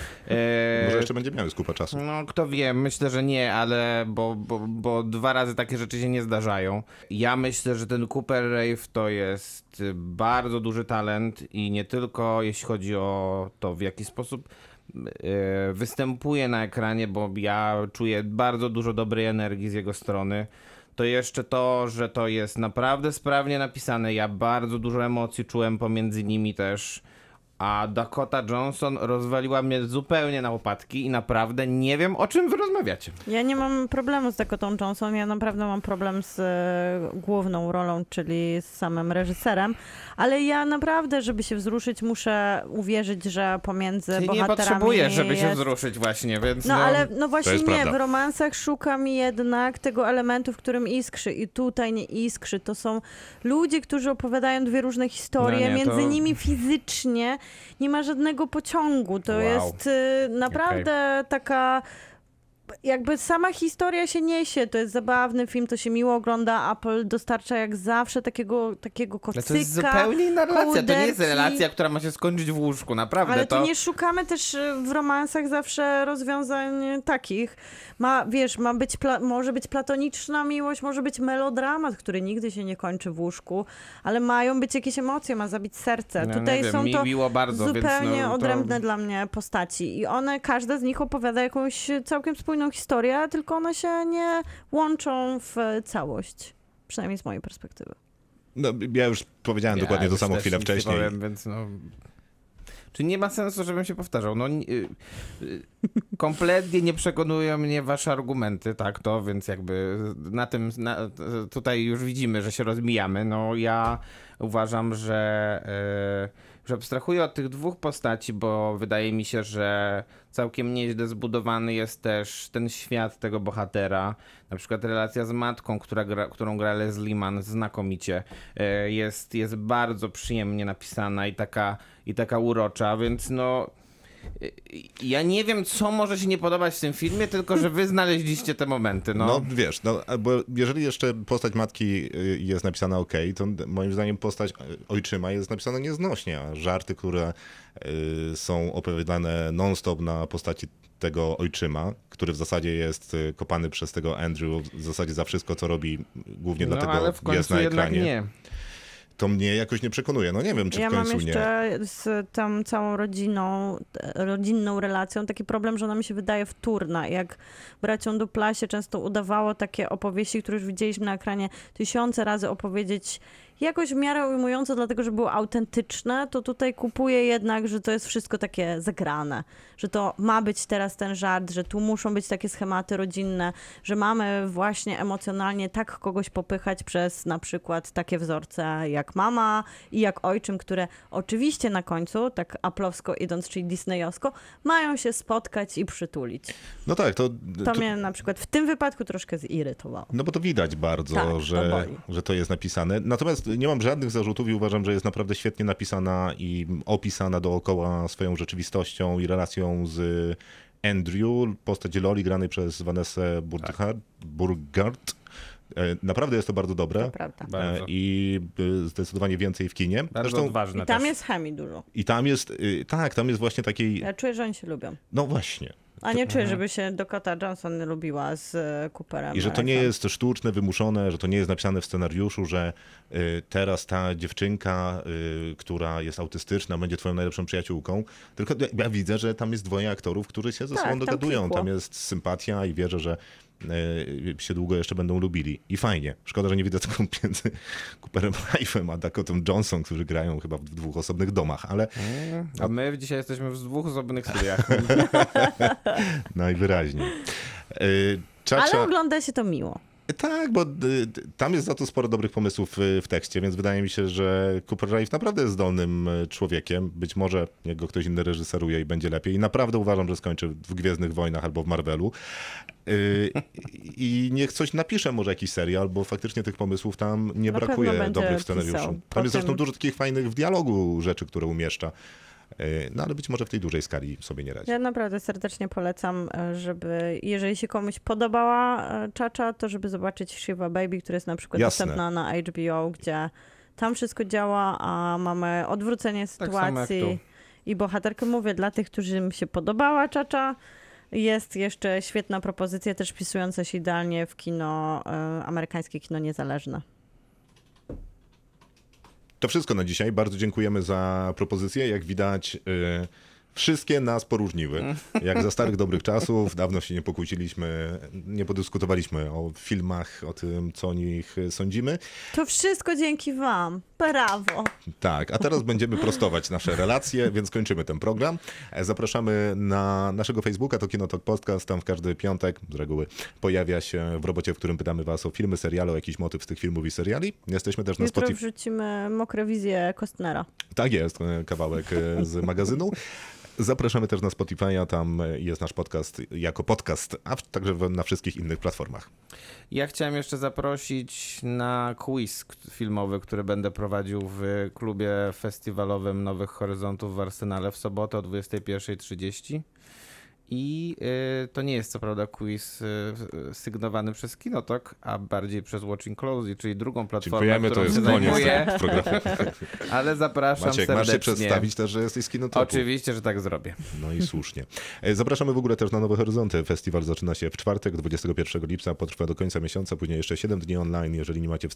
Może jeszcze będzie miał skupę czasu. No, kto wie, myślę, że nie, ale bo dwa razy takie rzeczy się nie zdarzają. Ja myślę, że ten Cooper Rave to jest bardzo duży talent i nie tylko jeśli chodzi o to, w jaki sposób występuje na ekranie, bo ja czuję bardzo dużo dobrej energii z jego strony. To jeszcze to, że to jest naprawdę sprawnie napisane. Ja bardzo dużo emocji czułem pomiędzy nimi też. A Dakota Johnson rozwaliła mnie zupełnie na łopatki i naprawdę nie wiem, o czym wy rozmawiacie. Ja nie mam problemu z Dakotą Johnson, ja naprawdę mam problem z główną rolą, czyli z samym reżyserem, ale ja naprawdę, żeby się wzruszyć, muszę uwierzyć, że pomiędzy bohaterami nie potrzebujesz, żeby się wzruszyć właśnie, więc... No, ale no właśnie nie, w romansach szukam jednak tego elementu, w którym iskrzy i tutaj nie iskrzy. To są ludzie, którzy opowiadają dwie różne historie, między nimi fizycznie nie ma żadnego pociągu. To jest naprawdę taka... Jakby sama historia się niesie. To jest zabawny film, to się miło ogląda. Apple dostarcza jak zawsze takiego kocyka. To jest zupełnie inna relacja. Kołderki. To nie jest relacja, która ma się skończyć w łóżku. Naprawdę. Ale to nie szukamy też w romansach zawsze rozwiązań takich. Może być platoniczna miłość, może być melodramat, który nigdy się nie kończy w łóżku, ale mają być jakieś emocje, ma zabić serce. No, tutaj są to miło bardzo, zupełnie odrębne dla mnie postaci. I one, każda z nich opowiada jakąś całkiem spójną historię, tylko one się nie łączą w całość. Przynajmniej z mojej perspektywy. No, ja już powiedziałem dokładnie to samo chwilę wcześniej. Czyli nie ma sensu, żebym się powtarzał. No, kompletnie nie przekonują mnie wasze argumenty, tak to, więc jakby na tym, tutaj już widzimy, że się rozmijamy. No ja uważam, że abstrahuję od tych dwóch postaci, bo wydaje mi się, że całkiem nieźle zbudowany jest też ten świat tego bohatera. Na przykład relacja z matką, którą gra Leslie Mann znakomicie. Jest bardzo przyjemnie napisana i taka urocza, więc no... Ja nie wiem, co może się nie podobać w tym filmie, tylko że wy znaleźliście te momenty. No wiesz, bo jeżeli jeszcze postać matki jest napisana okej, to moim zdaniem postać ojczyma jest napisana nieznośnie. Żarty, które są opowiadane non-stop na postaci tego ojczyma, który w zasadzie jest kopany przez tego Andrew w zasadzie za wszystko, co robi, głównie dlatego ale w końcu jest na ekranie. Jednak nie. To mnie jakoś nie przekonuje. No nie wiem, czy w końcu nie. Ja mam jeszcze z tą całą rodziną, rodzinną relacją taki problem, że ona mi się wydaje wtórna. Jak Braciom Dupla się często udawało takie opowieści, które już widzieliśmy na ekranie tysiące razy opowiedzieć jakoś w miarę ujmująco, dlatego że było autentyczne, to tutaj kupuję jednak, że to jest wszystko takie zagrane. Że to ma być teraz ten żart, że tu muszą być takie schematy rodzinne, że mamy właśnie emocjonalnie tak kogoś popychać przez na przykład takie wzorce jak mama i jak ojczym, które oczywiście na końcu, tak aplowsko idąc, czyli disneyowsko, mają się spotkać i przytulić. No tak, to mnie na przykład w tym wypadku troszkę zirytowało. No bo to widać bardzo, tak, że to jest napisane. Natomiast nie mam żadnych zarzutów i uważam, że jest naprawdę świetnie napisana i opisana dookoła swoją rzeczywistością i relacją z Andrew, postać Loli granej przez Vanessę Burghardt. Naprawdę jest to bardzo dobre. To prawda. Bardzo. I zdecydowanie więcej w kinie. Zresztą, odważne i tam też. Jest chemii dużo. I tam jest, tak, tam jest właśnie takiej... Ja czuję, że oni się lubią. No właśnie. A nie czuję, żeby się Dakota Johnson lubiła z Cooperem. I że to nie jest sztuczne, wymuszone, że to nie jest napisane w scenariuszu, że teraz ta dziewczynka, która jest autystyczna, będzie twoją najlepszą przyjaciółką. Tylko ja widzę, że tam jest dwoje aktorów, którzy się ze sobą dogadują. Tam jest sympatia i wierzę, że się długo jeszcze będą lubili. I fajnie. Szkoda, że nie widzę tego między Cooperem Life'em a Dakotą Johnson, którzy grają chyba w dwóch osobnych domach, ale... A my dzisiaj jesteśmy w dwóch osobnych studiach. Najwyraźniej. Ale ogląda się to miło. Tak, bo tam jest za to sporo dobrych pomysłów w tekście, więc wydaje mi się, że Cooper Reif naprawdę jest zdolnym człowiekiem. Być może jego ktoś inny reżyseruje i będzie lepiej. I naprawdę uważam, że skończy w Gwiezdnych Wojnach albo w Marvelu. I niech coś napisze, może jakiś serial, bo faktycznie tych pomysłów tam nie brakuje dobrych w scenariuszu. Tam jest zresztą dużo takich fajnych w dialogu rzeczy, które umieszcza. No ale być może w tej dużej skali sobie nie radzi. Ja naprawdę serdecznie polecam, żeby jeżeli się komuś podobała Czacza, to żeby zobaczyć Shiva Baby, która jest na przykład dostępna na HBO, gdzie tam wszystko działa, a mamy odwrócenie sytuacji tak i bohaterkę. Mówię, dla tych, którym się podobała Czacza, jest jeszcze świetna propozycja, też wpisująca się idealnie w kino, amerykańskie kino niezależne. To wszystko na dzisiaj. Bardzo dziękujemy za propozycję. Jak widać, wszystkie nas poróżniły. Jak za starych dobrych czasów. Dawno się nie pokłóciliśmy, nie podyskutowaliśmy o filmach, o tym, co o nich sądzimy. To wszystko dzięki wam. Brawo. Tak, a teraz będziemy prostować nasze relacje, więc kończymy ten program. Zapraszamy na naszego Facebooka, to Kino Talk Podcast. Tam w każdy piątek z reguły pojawia się w robocie, w którym pytamy was o filmy, seriale, o jakiś motyw z tych filmów i seriali. Jesteśmy też na Spotify. Jutro wrzucimy mokrą wizję Costnera. Tak jest, kawałek z magazynu. Zapraszamy też na Spotify'a, tam jest nasz podcast jako podcast, a także na wszystkich innych platformach. Ja chciałem jeszcze zaprosić na quiz filmowy, który będę prowadził w klubie festiwalowym Nowych Horyzontów w Arsenale w sobotę o 21:30. I to nie jest co prawda quiz sygnowany przez Kinotok, a bardziej przez Watching Closely, czyli drugą platformę, dziękujemy, którą to jest koniec programu. Ale zapraszam Maciek, serdecznie. Masz się przedstawić też, że jesteś z Kinotoku. Oczywiście, że tak zrobię. No i słusznie. Zapraszamy w ogóle też na Nowe Horyzonty. Festiwal zaczyna się w czwartek, 21 lipca, potrwa do końca miesiąca, później jeszcze 7 dni online, jeżeli nie macie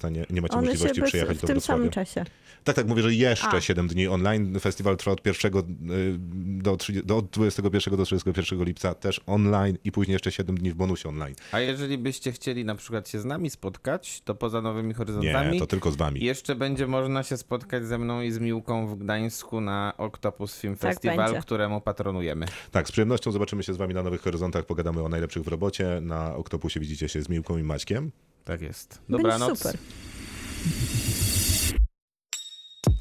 możliwości przyjechać do Wrocławia. W tym samym czasie. Tak, tak, mówię, że jeszcze 7 dni online. Festiwal trwa od 21 do 31 lipca też online i później jeszcze 7 dni w bonusie online. A jeżeli byście chcieli na przykład się z nami spotkać, to poza Nowymi Horyzontami... Nie, to tylko z wami. Jeszcze będzie można się spotkać ze mną i z Miłką w Gdańsku na Octopus Film Festival, któremu patronujemy. Tak, z przyjemnością zobaczymy się z wami na Nowych Horyzontach, pogadamy o najlepszych w robocie. Na Octopusie widzicie się z Miłką i Maćkiem. Tak jest. Dobranoc. Super.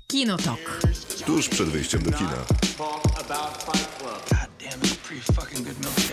Kinotok. Tuż przed wyjściem do kina. Pretty fucking good milk.